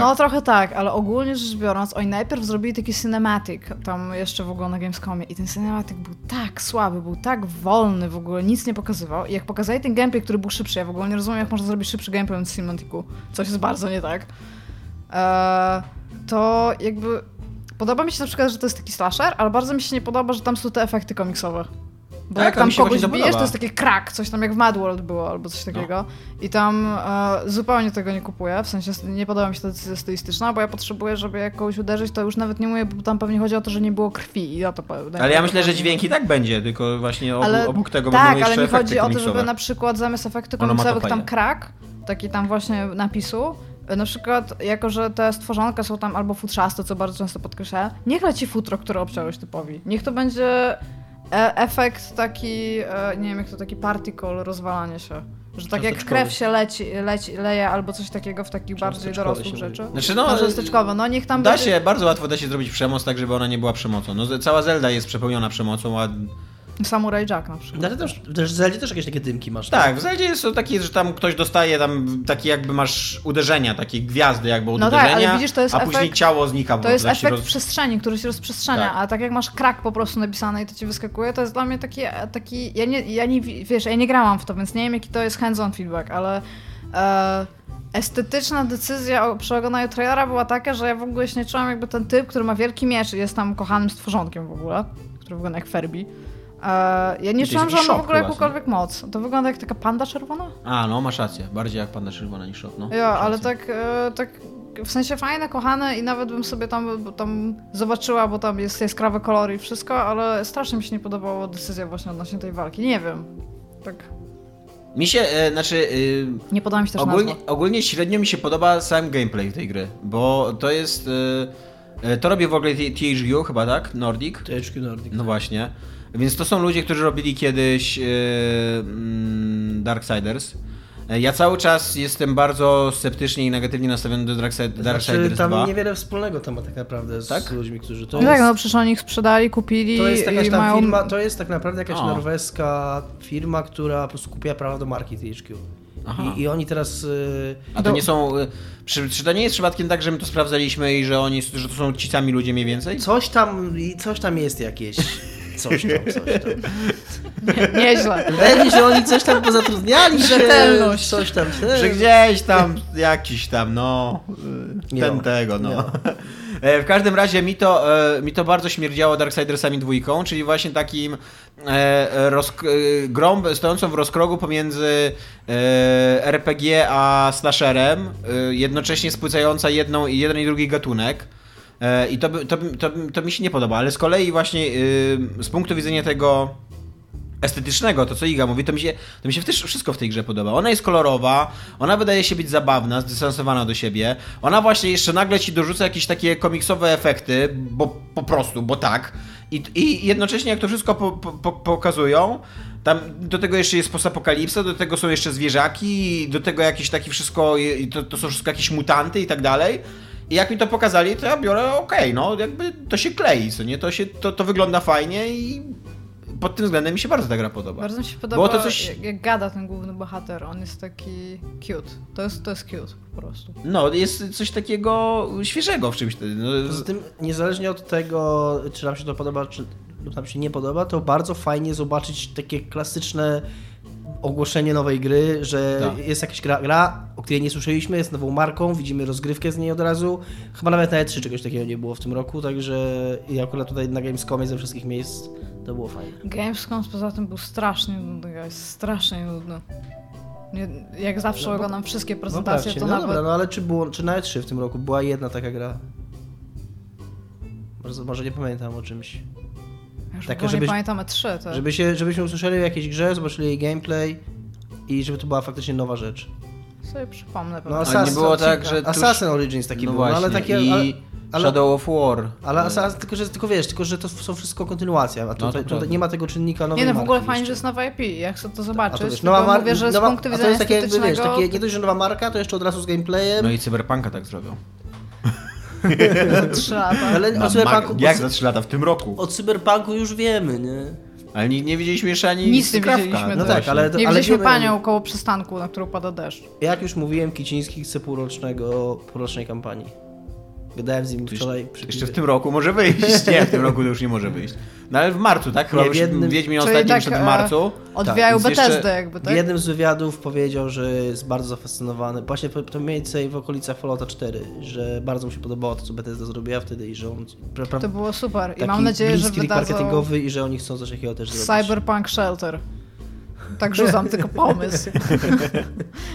No trochę tak, ale ogólnie rzecz biorąc, oni najpierw zrobili taki cinematic tam jeszcze w ogóle na Gamescomie i ten cinematic był tak słaby, był tak wolny w ogóle, nic nie pokazywał. I jak pokazali ten gameplay, który był szybszy, ja w ogóle nie rozumiem, jak można zrobić szybszy gameplay od cinematicu. Coś jest bardzo nie tak. To jakby podoba mi się na przykład, że to jest taki slasher, ale bardzo mi się nie podoba, że tam są te efekty komiksowe. Bo jak tam kogoś bijesz, to jest taki krak, coś tam jak w Mad World było albo coś takiego. No. I tam zupełnie tego nie kupuję, w sensie nie podoba mi się ta decyzja stylistyczna, bo ja potrzebuję, żeby jakoś uderzyć, to już nawet nie mówię, bo tam pewnie chodzi o to, że nie było krwi i ja to powiem. Ale ja myślę, że dźwięk i tak będzie, tylko właśnie obok tego będą jeszcze efekty komiksowe. Tak, ale mi chodzi o to, żeby na przykład zamiast efekty komiksowych tam krak, taki tam właśnie napisu, na przykład, jako że te stworzonka są tam albo futrzaste, co bardzo często podkreślałem, niech leci futro, które obciąłeś typowi. Niech to będzie efekt taki, nie wiem jak to, taki particle, rozwalanie się. Że tak jak krew się leje albo coś takiego w takich bardziej dorosłych rzeczy. Znaczy niech tam bardzo łatwo da się zrobić przemoc, tak żeby ona nie była przemocą. No, cała Zelda jest przepełniona przemocą, a... Samurai Jack na przykład. Ale też w Zeldzie też jakieś takie dymki masz. Tak, w Zeldzie jest to takie, że tam ktoś dostaje tam takie jakby masz uderzenia, takie gwiazdy jakby od uderzenia, tak, ale widzisz, to jest a później ciało znika. To jest efekt przestrzeni, który się rozprzestrzenia, tak. A tak jak masz krak po prostu napisany i to ci wyskakuje, to jest dla mnie taki ja nie grałam w to, więc nie wiem jaki to jest hands-on feedback, ale... Estetyczna decyzja przy oglądaniu trailera była taka, że ja w ogóle się nie czułam jakby ten typ, który ma wielki miecz i jest tam kochanym stworzonkiem w ogóle, który wygląda jak Furby. Ja nie czułam, że on ma w ogóle jakąkolwiek moc. To wygląda jak taka panda czerwona? A, no masz rację. Bardziej jak panda czerwona niż szok, no. Ja, ale tak w sensie fajne, kochane i nawet bym sobie tam zobaczyła, bo tam jest jaskrawe kolory i wszystko, ale strasznie mi się nie podobała decyzja właśnie odnośnie tej walki. Nie wiem. Tak. Mi się, nie podoba mi się też nazwa. Ogólnie średnio mi się podoba sam gameplay tej gry, bo to jest... To robi w ogóle THQ chyba, tak? Nordic? THQ Nordic. No właśnie. Więc to są ludzie, którzy robili kiedyś Darksiders. Ja cały czas jestem bardzo sceptycznie i negatywnie nastawiony do Darksiders 2. Tam niewiele wspólnego tam ma tak naprawdę z ludźmi, którzy to... No tak, no przecież oni ich sprzedali, kupili... To jest jakaś tam firma, to jest tak naprawdę jakaś norweska firma, która po prostu kupiła prawa do marki THQ. I oni teraz... A to nie są... Czy to nie jest przypadkiem tak, że my to sprawdzaliśmy i że oni, że to są ci sami ludzie mniej więcej? Coś tam jest jakieś... Coś tam. Nieźle. Pewnie, że oni coś tam pozatrudniali, rzetelność. Że gdzieś tam, jakiś tam, W każdym razie mi to bardzo śmierdziało Darksidersami 2, czyli właśnie takim grą stojącą w rozkroku pomiędzy RPG a slasherem, jednocześnie spłycająca jeden i drugi gatunek. I to mi się nie podoba, ale z kolei właśnie z punktu widzenia tego estetycznego, to co Iga mówi, to mi się też wszystko w tej grze podoba. Ona jest kolorowa, ona wydaje się być zabawna, zdystansowana do siebie, ona właśnie jeszcze nagle ci dorzuca jakieś takie komiksowe efekty, bo po prostu, bo tak. I jednocześnie jak to wszystko pokazują, tam do tego jeszcze jest postapokalipsa, do tego są jeszcze zwierzaki, do tego jakieś takie wszystko, to są wszystko jakieś mutanty i tak dalej. I jak mi to pokazali, to ja biorę jakby to się klei, co nie? To wygląda fajnie i pod tym względem mi się bardzo ta gra podoba. Bardzo mi się podoba, to coś... jak gada ten główny bohater, on jest taki cute. To jest cute po prostu. No, jest coś takiego świeżego w czymś. Poza tym, niezależnie od tego, czy nam się to podoba, czy nam się nie podoba, to bardzo fajnie zobaczyć takie klasyczne ogłoszenie nowej gry, że jest jakaś gra, o której nie słyszeliśmy, jest nową marką, widzimy rozgrywkę z niej od razu. Chyba nawet na E3 czegoś takiego nie było w tym roku, także i akurat tutaj na Gamescomie ze wszystkich miejsc to było fajne. Gamescom poza tym był strasznie nudny, jest strasznie nudny. Jak zawsze oglądam wszystkie prezentacje, to nawet... Dobra, ale czy na E3 w tym roku była jedna taka gra? Może nie pamiętam o czymś. Takie, nie pamiętam E3, tak? Żebyśmy usłyszeli o jakiejś grze, zobaczyli jej gameplay i żeby to była faktycznie nowa rzecz. Sobie przypomnę. No, nie było tak, że Assassin Origins taki był, ale takie... Ale Shadow of War. Ale Assassin, tylko że to są wszystko kontynuacja, a tutaj nie ma tego czynnika nowego. Nie, w ogóle fajnie, że jest nowa IP, jak chcę to zobaczyć. Mówię, że z punktu widzenia estetycznego... Takie nie dość, że nowa marka, to jeszcze od razu z gameplayem. No i Cyberpunka tak zrobił. Jak za 3 lata w tym roku? O Cyberpunku już wiemy, nie? Ale nie widzieliśmy jeszcze ani nic. Nie widzieliśmy, nie widzieliśmy panią koło przystanku, na którą pada deszcz. Jak już mówiłem, Kiciński chce półrocznej kampanii. Gadałem z nim wczoraj. Jeszcze w tym roku może wyjść. Nie, w tym roku to już nie może wyjść. No ale w marcu, tak? Chyba już Wiedźmin ostatni wyszedł w marcu. Odwijał Bethesdę jakby, tak? W jednym z wywiadów powiedział, że jest bardzo zafascynowany. Właśnie to mniej więcej w okolicach Fallouta 4, że bardzo mu się podobało to, co Bethesda zrobiła wtedy i że on... To było super i mam nadzieję, że wydadzą... marketingowy i że oni chcą coś takiego też zrobić. Cyberpunk Shelter. Tak rzucam tylko pomysł.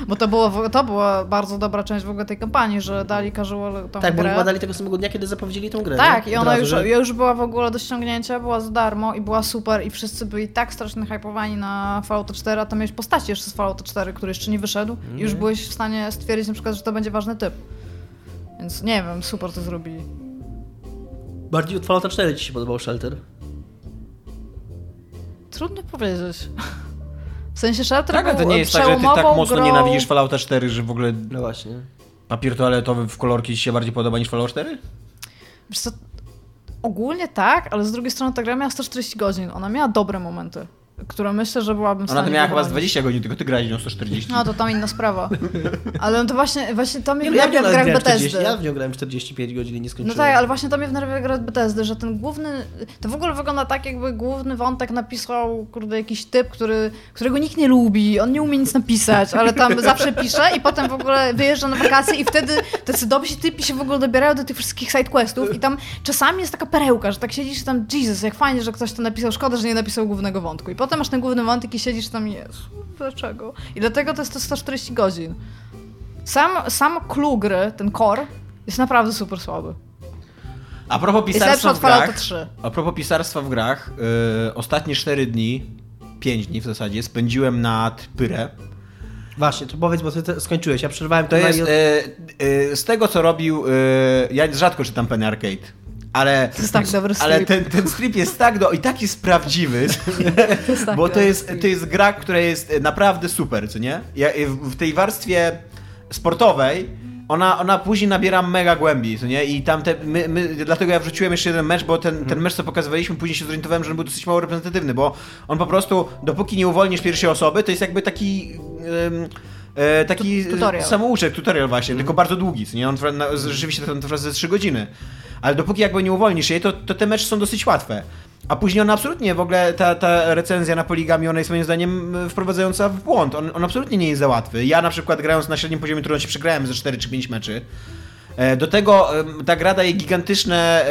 Bo to była bardzo dobra część w ogóle tej kampanii, że dali casual tą grę. Bo oni badali tego samego dnia, kiedy zapowiedzieli tą grę. Tak, i ona już była w ogóle do ściągnięcia, była za darmo i była super i wszyscy byli tak strasznie hypowani na Fallout 4, a tam miałeś postaci jeszcze z Fallout 4, który jeszcze nie wyszedł i już byłeś w stanie stwierdzić na przykład, że to będzie ważny typ. Więc nie wiem, super to zrobili. Bardziej od Fallouta 4 ci się podobał Shelter? Trudno powiedzieć. W sensie Shelter tak, to nie jest tak, że ty tak mocno nienawidzisz Fallouta 4, że w ogóle papier toaletowy w kolorki ci się bardziej podoba niż Fallout 4? Wiesz co, ogólnie tak, ale z drugiej strony ta gra miała 140 godzin. Ona miała dobre momenty, które myślę, że byłabym w stanie... Ona to miała chyba z 20 godzin, tylko ty grałeś nią 140. No to tam inna sprawa. Ale to właśnie to mnie wnerwia w grach Bethesdy. Ja w nią grałem 45 godzin i nie skończyłem. No tak, ale właśnie to mnie wnerwia w grach Bethesdy, że ten główny... To w ogóle wygląda tak, jakby główny wątek napisał jakiś typ, którego nikt nie lubi, on nie umie nic napisać, ale tam zawsze pisze i potem w ogóle wyjeżdża na wakacje i wtedy tacy dobrzy typi się w ogóle dobierają do tych wszystkich sidequestów i tam czasami jest taka perełka, że tak siedzisz i tam Jesus, jak fajnie, że ktoś to napisał, szkoda, że nie napisał głównego wątku. I potem masz ten główny wątek i siedzisz tam, Jezu, dlaczego? I dlatego to jest to 140 godzin. Sam clue gry, ten core, jest naprawdę super słaby. A propos pisarstwa w grach, ostatnie 4 dni, 5 dni w zasadzie, spędziłem nad Pyrę. Właśnie, to powiedz, bo ty skończyłeś, ja przerwałem. To jest z tego, co robił... ja rzadko czytam Penny Arcade. Ale, ten strip jest tak i taki jest prawdziwy, bo to jest gra, która jest naprawdę super, co nie? W tej warstwie sportowej ona później nabiera mega głębi, co nie? I tam dlatego ja wrzuciłem jeszcze jeden mecz, bo ten mecz, co pokazywaliśmy, później się zorientowałem, że on był dosyć mało reprezentatywny, bo on po prostu, dopóki nie uwolnisz pierwszej osoby, to jest jakby taki tutorial właśnie, tylko bardzo długi, co nie? On rzeczywiście to trwa ze 3 godziny. Ale dopóki jakby nie uwolnisz jej, to te mecze są dosyć łatwe. A później on absolutnie, w ogóle ta recenzja na Poligami, ona jest moim zdaniem wprowadzająca w błąd. On absolutnie nie jest za łatwy. Ja na przykład grając na średnim poziomie trudności przegrałem ze 4 czy 5 meczy. Do tego ta gra daje gigantyczne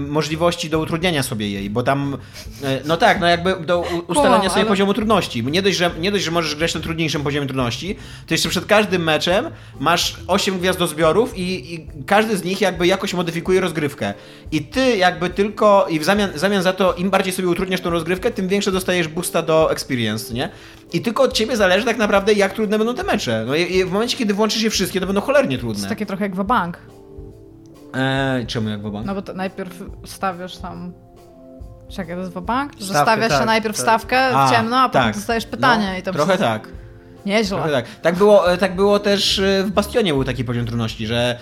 możliwości do utrudniania sobie jej, bo tam, jakby do ustalania sobie poziomu trudności. Nie dość, że możesz grać na trudniejszym poziomie trudności, to jeszcze przed każdym meczem masz 8 gwiazd do zbiorów i każdy z nich jakby jakoś modyfikuje rozgrywkę. I ty jakby tylko, i w zamian za to im bardziej sobie utrudniasz tą rozgrywkę, tym większe dostajesz boosta do experience, nie? I tylko od ciebie zależy tak naprawdę, jak trudne będą te mecze. I w momencie, kiedy włączysz je wszystkie, to będą cholernie trudne. To jest takie trochę jak wabank. Czemu jak wabank? No bo to najpierw stawiasz tam... Czekaj, to jest wabank? Że stawiasz najpierw stawkę w ciemno, a potem dostajesz pytanie. No, i to trochę tak. Nieźle. Trochę tak. Tak było też w Bastionie, był taki poziom trudności, że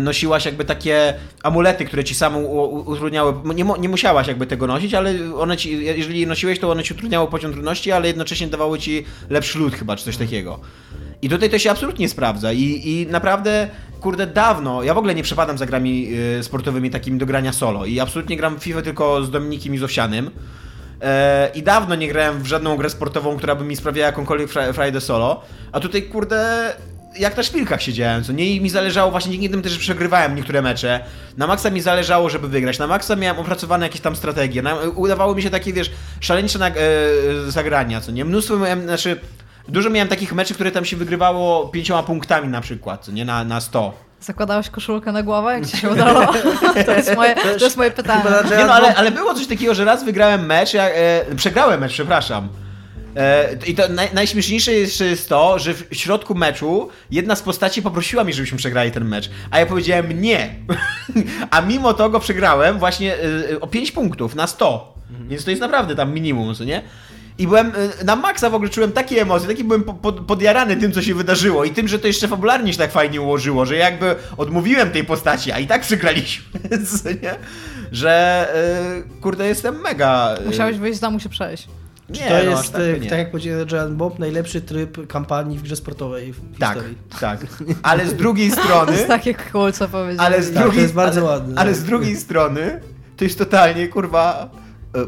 nosiłaś jakby takie amulety, które ci samą utrudniały. Nie musiałaś jakby tego nosić, ale one ci, jeżeli je nosiłeś, to one ci utrudniały poziom trudności, ale jednocześnie dawały ci lepszy loot chyba, czy coś takiego. I tutaj to się absolutnie sprawdza i naprawdę, kurde, dawno, ja w ogóle nie przepadam za grami sportowymi takimi do grania solo i absolutnie gram w FIFA tylko z Dominikiem i z Owsianym. I dawno nie grałem w żadną grę sportową, która by mi sprawiała jakąkolwiek frajdę solo, a tutaj, kurde, jak na szpilkach siedziałem, co nie? I mi zależało właśnie, nie tym też, że przegrywałem niektóre mecze, na maksa mi zależało, żeby wygrać, na maksa miałem opracowane jakieś tam strategie, udawało mi się takie, wiesz, szaleńcze zagrania, co nie? Mnóstwo miałem, dużo miałem takich meczów, które tam się wygrywało 5 punktami na przykład, co nie? Na 100. Zakładałeś koszulkę na głowę, jak ci się udało? To jest moje pytanie. Nie, ale było coś takiego, że raz wygrałem mecz, przegrałem mecz, przepraszam. I to najśmieszniejsze jest to, że w środku meczu jedna z postaci poprosiła mnie, żebyśmy przegrali ten mecz, a ja powiedziałem nie. A mimo to go przegrałem właśnie o 5 punktów na 100. Więc to jest naprawdę tam minimum, co nie? I byłem na maksa, w ogóle czułem takie emocje, taki byłem podjarany tym, co się wydarzyło i tym, że to jeszcze fabularnie się tak fajnie ułożyło, że jakby odmówiłem tej postaci, a i tak przegraliśmy, nie? Że kurde, jestem mega... Musiałeś wyjść z domu się przejść. Nie, czy to jest, tak jak powiedział Jan Bob, najlepszy tryb kampanii w grze sportowej w historii. Tak. Ale z drugiej strony... To jest takie cool, co powiedziałeś. To jest bardzo ładne. Ale z drugiej strony to jest totalnie, kurwa...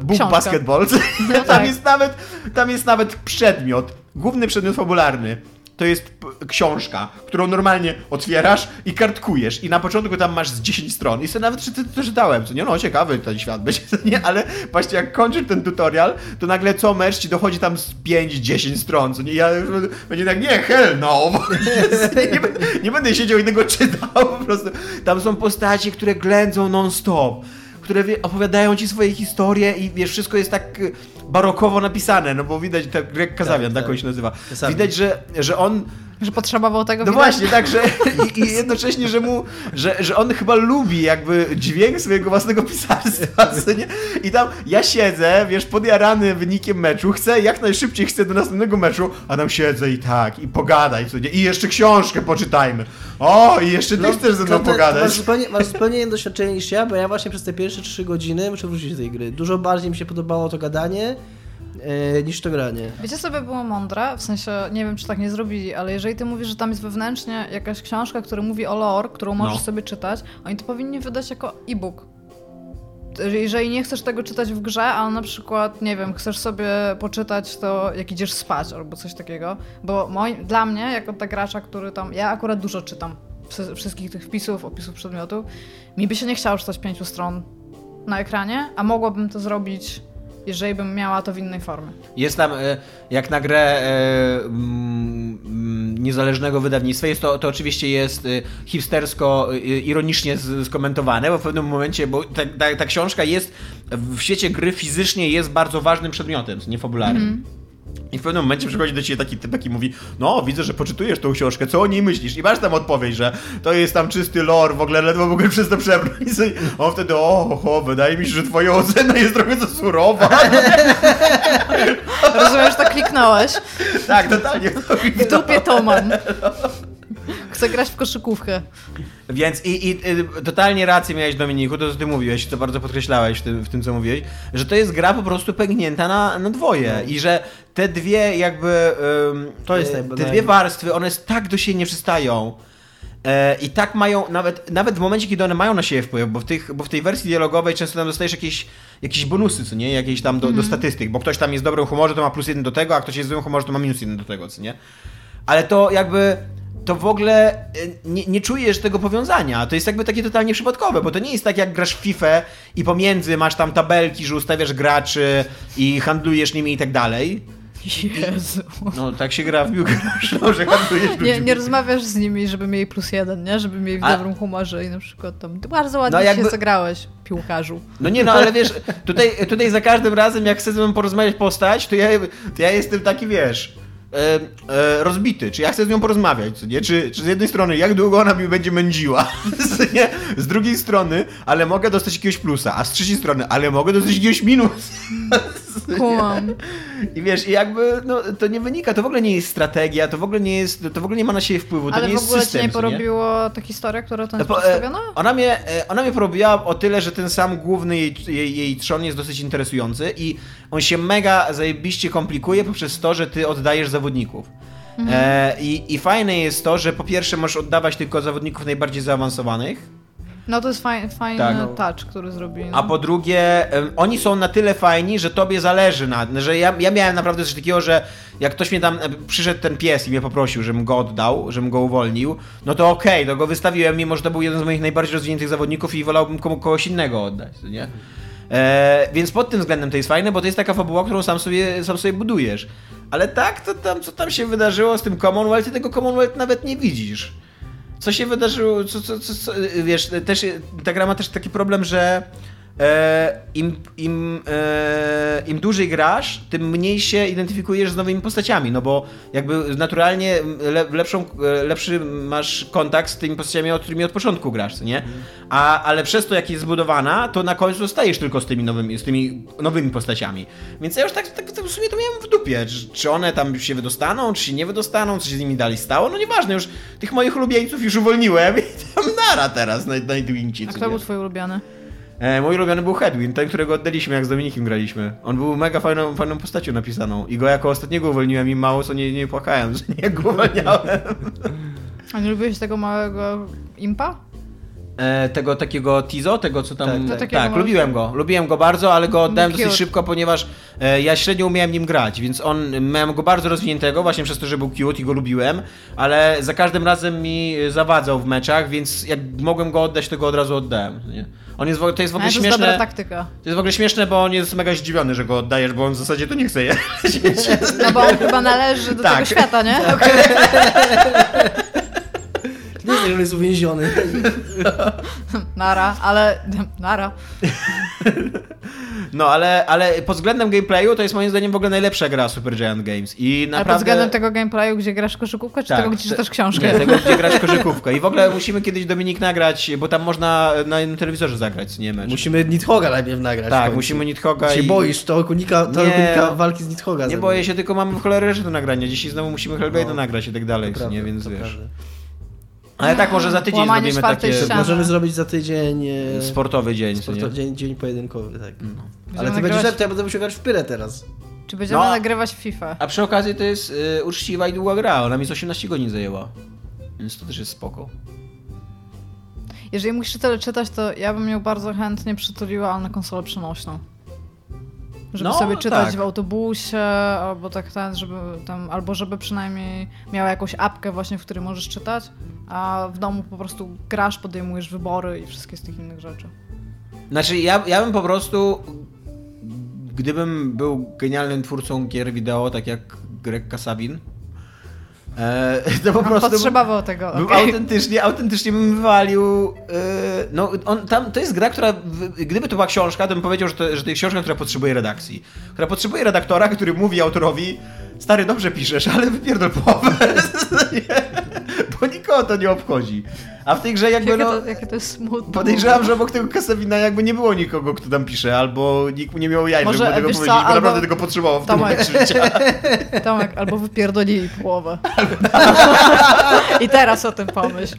Bóg basketball. No tak. Tam jest nawet przedmiot, główny przedmiot fabularny. To jest książka, którą normalnie otwierasz i kartkujesz. I na początku tam masz z 10 stron. I sobie nawet to czytałem. Co nie, no ciekawy ten świat będzie, nie? Ale właśnie jak kończysz ten tutorial, to nagle co mecz ci dochodzi tam z 5-10 stron. Co nie, ja będzie tak, nie, hell no. nie będę siedział i tego czytał. Po prostu. Tam są postaci, które ględzą non-stop, które opowiadają ci swoje historie i wiesz, wszystko jest tak barokowo napisane, no bo widać, tak Greg Kasabian jakoś się nazywa, widać, że on... Że potrzebował tego. No widać. Właśnie, tak, że i jednocześnie, że on chyba lubi jakby dźwięk swojego własnego pisarstwa, nie? I tam ja siedzę, wiesz, podjarany wynikiem meczu, jak najszybciej chcę do następnego meczu, a tam siedzę i pogadaj, co nie? I jeszcze książkę poczytajmy. O, i jeszcze ty chcesz ze mną pogadać. Masz zupełnie inne doświadczenie niż ja, bo ja właśnie przez te pierwsze 3 godziny muszę wrócić do tej gry. Dużo bardziej mi się podobało to gadanie, niż to granie. Wiecie, co by było mądre? W sensie, nie wiem, czy tak nie zrobili, ale jeżeli ty mówisz, że tam jest wewnętrznie jakaś książka, która mówi o lore, którą możesz sobie czytać, oni to powinni wydać jako e-book. Jeżeli nie chcesz tego czytać w grze, ale na przykład, nie wiem, chcesz sobie poczytać to, jak idziesz spać albo coś takiego, bo dla mnie, jako tak gracza, który tam... Ja akurat dużo czytam wszystkich tych wpisów, opisów przedmiotów. Mi by się nie chciało czytać 5 stron na ekranie, a mogłabym to zrobić... Jeżeli bym miała to w innej formie. Jest tam, jak na grę niezależnego wydawnictwa, to oczywiście jest hipstersko, ironicznie skomentowane, bo w pewnym momencie, bo ta książka jest w świecie gry fizycznie jest bardzo ważnym przedmiotem, nie fabularnym. I w pewnym momencie przychodzi do ciebie taki typek i mówi: no, widzę, że poczytujesz tą książkę, co o niej myślisz? I masz tam odpowiedź, że to jest tam czysty lore, w ogóle ledwo mogę przez to przebrnąć. On wtedy: oho, wydaje mi się, że twoja ocena jest trochę za surowa. Rozumiem, że to kliknąłeś. Tak, totalnie. W dupie Toman. Chcę grać w koszykówkę. Więc totalnie rację miałeś, Dominiku, to co ty mówiłeś, to bardzo podkreślałeś w tym co mówiłeś, że to jest gra po prostu pęknięta na dwoje i że te dwie jakby te dwie warstwy, one tak do siebie nie przystają i tak mają, nawet w momencie, kiedy one mają na siebie wpływ, bo w tej wersji dialogowej często tam dostajesz jakieś bonusy, co nie? Jakieś tam do statystyk, bo ktoś tam jest w dobrym humorze, to ma plus 1 do tego, a ktoś jest w złym humorze, to ma minus 1 do tego, co nie? Ale to jakby... to w ogóle nie czujesz tego powiązania. To jest jakby takie totalnie przypadkowe, bo to nie jest tak, jak grasz w FIFA i pomiędzy masz tam tabelki, że ustawiasz graczy i handlujesz nimi i tak dalej. Jezu. No tak się gra w piłkę, no, że handlujesz ludźmi. Nie rozmawiasz z nimi, żeby mieli plus 1, nie? Żeby mieli w dobrym humorze i na przykład tam ty bardzo ładnie się zagrałeś, piłkarzu. No nie, no ale wiesz, tutaj za każdym razem, jak chcę z nim porozmawiać postać, to ja jestem taki, wiesz... rozbity, czy ja chcę z nią porozmawiać, nie? Czy z jednej strony, jak długo ona mi będzie mędziła, nie? Z drugiej strony, ale mogę dostać jakiegoś plusa, a z trzeciej strony, ale mogę dostać jakiegoś minus. I wiesz, i jakby no, to nie wynika, to w ogóle nie jest strategia, to w ogóle nie ma na siebie wpływu, to nie jest system. Ale w ogóle ci nie porobiło ta historia, która tam jest przedstawiona? Ona mnie porobiła o tyle, że ten sam główny jej trzon jest dosyć interesujący i on się mega zajebiście komplikuje poprzez to, że ty oddajesz zawodników. Mhm. I fajne jest to, że po pierwsze możesz oddawać tylko zawodników najbardziej zaawansowanych. No to jest fajny touch, który zrobili. No. A po drugie, oni są na tyle fajni, że tobie zależy że ja miałem naprawdę coś takiego, że jak ktoś mnie tam przyszedł ten pies i mnie poprosił, żebym go oddał, żebym go uwolnił, no to okej, to go wystawiłem, mimo że to był jeden z moich najbardziej rozwiniętych zawodników i wolałbym kogoś innego oddać, nie? Więc pod tym względem to jest fajne, bo to jest taka fabuła, którą sam sobie budujesz. Ale tak, to tam, co tam się wydarzyło z tym Commonwealth, ty tego Commonwealth nawet nie widzisz. Co się wydarzyło, co, wiesz, też, ta gra ma też taki problem, że im dłużej grasz, tym mniej się identyfikujesz z nowymi postaciami, no bo jakby naturalnie lepszy masz kontakt z tymi postaciami, od którymi od początku grasz, nie? Ale przez to, jak jest zbudowana, to na końcu stajesz tylko z tymi nowymi postaciami. Więc ja już tak w sumie to miałem w dupie, czy one tam się wydostaną, czy się nie wydostaną, co się z nimi dalej stało, no nieważne, już tych moich ulubieńców już uwolniłem i tam nara teraz na Twincie. A kto był twój ulubiony? Mój ulubiony był Hedwin, ten, którego oddaliśmy, jak z Dominikiem graliśmy. On był mega fajną postacią napisaną i go jako ostatniego uwolniłem i mało co nie płakałem, że nie go uwalniałem. A nie lubiłeś tego małego impa? Tego takiego Tizo, tego co tam... Tak, lubiłem go bardzo, ale go oddałem dosyć szybko, ponieważ ja średnio umiałem nim grać, więc miałem go bardzo rozwiniętego właśnie przez to, że był cute i go lubiłem, ale za każdym razem mi zawadzał w meczach, więc jak mogłem go oddać, to go od razu oddałem. Nie? To jest w ogóle śmieszne. To jest dobra taktyka. To jest w ogóle śmieszne, bo on jest mega zdziwiony, że go oddajesz, bo on w zasadzie to nie chce je. No bo on chyba należy do tego świata, nie? Tak. Okay. Nie wiem, że jest uwięziony. Nara. No, ale pod względem gameplayu to jest moim zdaniem w ogóle najlepsza gra Supergiant Games. I naprawdę... Ale pod względem tego gameplayu, gdzie grasz koszykówkę, czy tego, gdzie czytasz książkę? Nie, tego, gdzie grasz koszykówkę. I w ogóle musimy kiedyś, Dominik, nagrać, bo tam można na telewizorze zagrać, nie mecz. Musimy Nithoga najpierw nagrać. Tak, musimy Nithoga. Się boisz, to walki z Nithoga. Nie boję się, tylko mamy w cholerę rzeczy do nagrania. Dzisiaj znowu musimy Hellblade nagrać i tak dalej, to prawda, nie? Więc wiesz... Prawda. Ale tak, może za tydzień zrobimy takie... Ściany. Możemy zrobić za tydzień... Sportowy dzień. Dzień pojedynkowy, tak. No. Ale ty będziesz lepszy, ja będę musiał grać w pyrę teraz. Czy będziemy nagrywać w FIFA? A przy okazji to jest uczciwa i długa gra. Ona mi jest 18 godzin zajęła. Więc to też jest spoko. Jeżeli musisz tyle czytać, to ja bym ją bardzo chętnie przytuliła, ale na konsolę przenośną. Żeby sobie czytać w autobusie, albo żeby przynajmniej miała jakąś apkę właśnie, w której możesz czytać, a w domu po prostu grasz, podejmujesz wybory i wszystkie z tych innych rzeczy. Znaczy ja bym po prostu, gdybym był genialnym twórcą gier wideo, tak jak Greg Kasabian, To po prostu potrzebował tego. Okay. Autentycznie bym wywalił. No, to jest gra, która. Gdyby to była książka, to bym powiedział, że to jest książka, która potrzebuje redakcji. Która potrzebuje redaktora, który mówi autorowi: stary, dobrze piszesz, ale wypierdol połowę. Bo nikogo to nie obchodzi. A w tej grze jakby jakie to jest smutne. Podejrzewam, że obok tego Kasabina jakby nie było nikogo, kto tam pisze, albo nikt nie miał jaj, żeby tego powiedzieć, bo naprawdę tego potrzebował w tym momencie życia. Tomek, albo wypierdolili połowę. I teraz o tym pomyśl.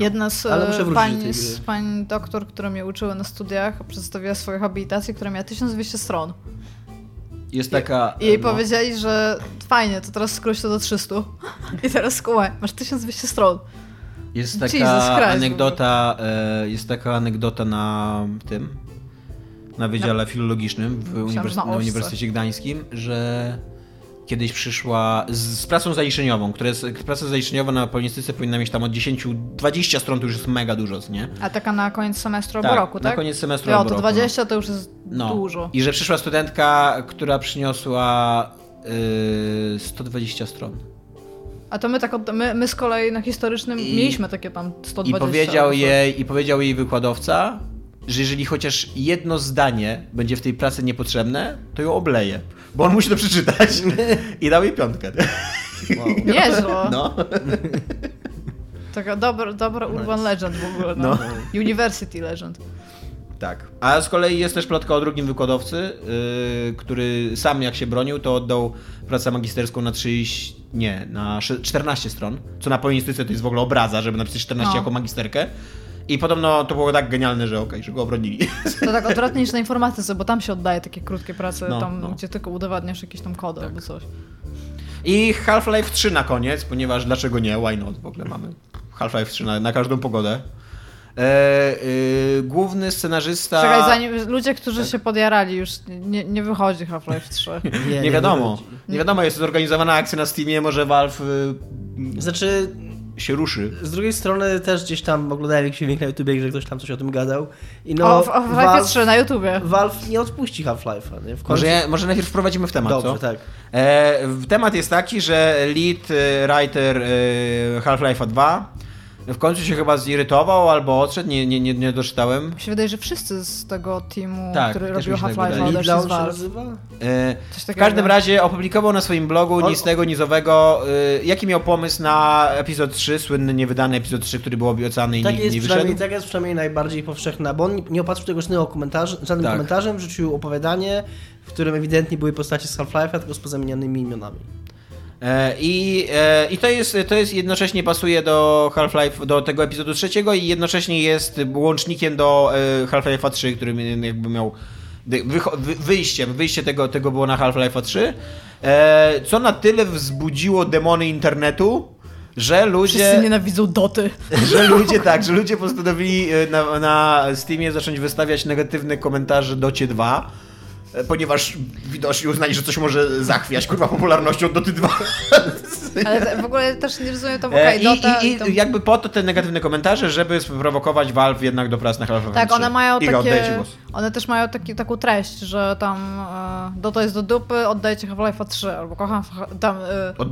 Jedna z pań doktor, które mnie uczyły na studiach, przedstawiła swoją habilitację, która miała 1200 stron. Jest taka... I jej powiedzieli, że fajnie, to teraz skróć to do 300. I teraz skułaj, masz 1200 stron. Jest taka anegdota, na tym, na Wydziale Filologicznym na Uniwersytecie Gdańskim, że kiedyś przyszła z pracą zaliczeniową, która jest, praca zaliczeniowa na polonistyce powinna mieć tam od 10-20 stron, to już jest mega dużo, nie? A taka na koniec semestru albo roku, tak? Na koniec semestru albo roku. To 20 to już jest dużo. I że przyszła studentka, która przyniosła 120 stron. A to my tak, my z kolei na historycznym mieliśmy takie tam 120 stron. I powiedział jej wykładowca, że jeżeli chociaż jedno zdanie będzie w tej pracy niepotrzebne, to ją obleje, bo on musi to przeczytać. I dał jej 5. Wow. Niezło. No. Taka dobra urban legend w ogóle. No. University legend. Tak. A z kolei jest też plotka o drugim wykładowcy, który sam jak się bronił, to oddał pracę magisterską na 14 stron, co na polonistyce to jest w ogóle obraza, żeby napisać 14 jako magisterkę. I podobno to było tak genialne, że okej, że go obronili. To tak odwrotnie niż na informatyce, bo tam się oddaje takie krótkie prace, gdzie tylko udowadniasz jakieś tam kody albo coś. I Half-Life 3 na koniec, ponieważ dlaczego nie, why not, w ogóle mamy Half-Life 3 na każdą pogodę. Główny scenarzysta... Czekaj, zanim ludzie, którzy się podjarali, już nie wychodzi Half-Life 3. Nie wiadomo. Nie wiadomo, jest zorganizowana akcja na Steamie, może Valve... Znaczy... się ruszy. Z drugiej strony też gdzieś tam oglądałem jakiś filmik na YouTubie, że ktoś tam coś o tym gadał. I Half-Life 3 na YouTubie. Valve nie odpuści Half-Life'a. Nie? Może najpierw wprowadzimy w temat, dobrze, co? Tak. Temat jest taki, że lead writer Half-Life'a 2 w końcu się chyba zirytował albo odszedł, nie doczytałem. Mi się wydaje, że wszyscy z tego teamu, który robił Half-Life'a, odeszli z Valve. W każdym razie opublikował na swoim blogu nic tego, nizowego, jaki miał pomysł na epizod 3, słynny, niewydany epizod 3, który był obiecany i nie wyszedł. Tak jest przynajmniej najbardziej powszechna, bo on nie opatrzył tego żadnym komentarzem, rzucił opowiadanie, w którym ewidentnie były postacie z Half-Life'a, tylko z pozamienianymi imionami. I to jest jednocześnie pasuje do Half-Life, do tego epizodu 3 i jednocześnie jest łącznikiem do Half-Life'a 3, który jakby miał wyjście tego było na Half-Life'a 3, co na tyle wzbudziło demony internetu, że ludzie... Wszyscy nienawidzą doty. Że ludzie postanowili na Steamie zacząć wystawiać negatywne komentarze Docie 2. Ponieważ widocznie uznali, że coś może zachwiać popularnością Doty 2. Ale w ogóle też nie rozumiem tam Dota. I jakby po to te negatywne komentarze, żeby sprowokować Valve jednak do prac na Half-Life 3. Tak, one mają one też mają taką treść, że tam Dota jest do dupy, oddajcie Half-Life'a 3, albo kocham tam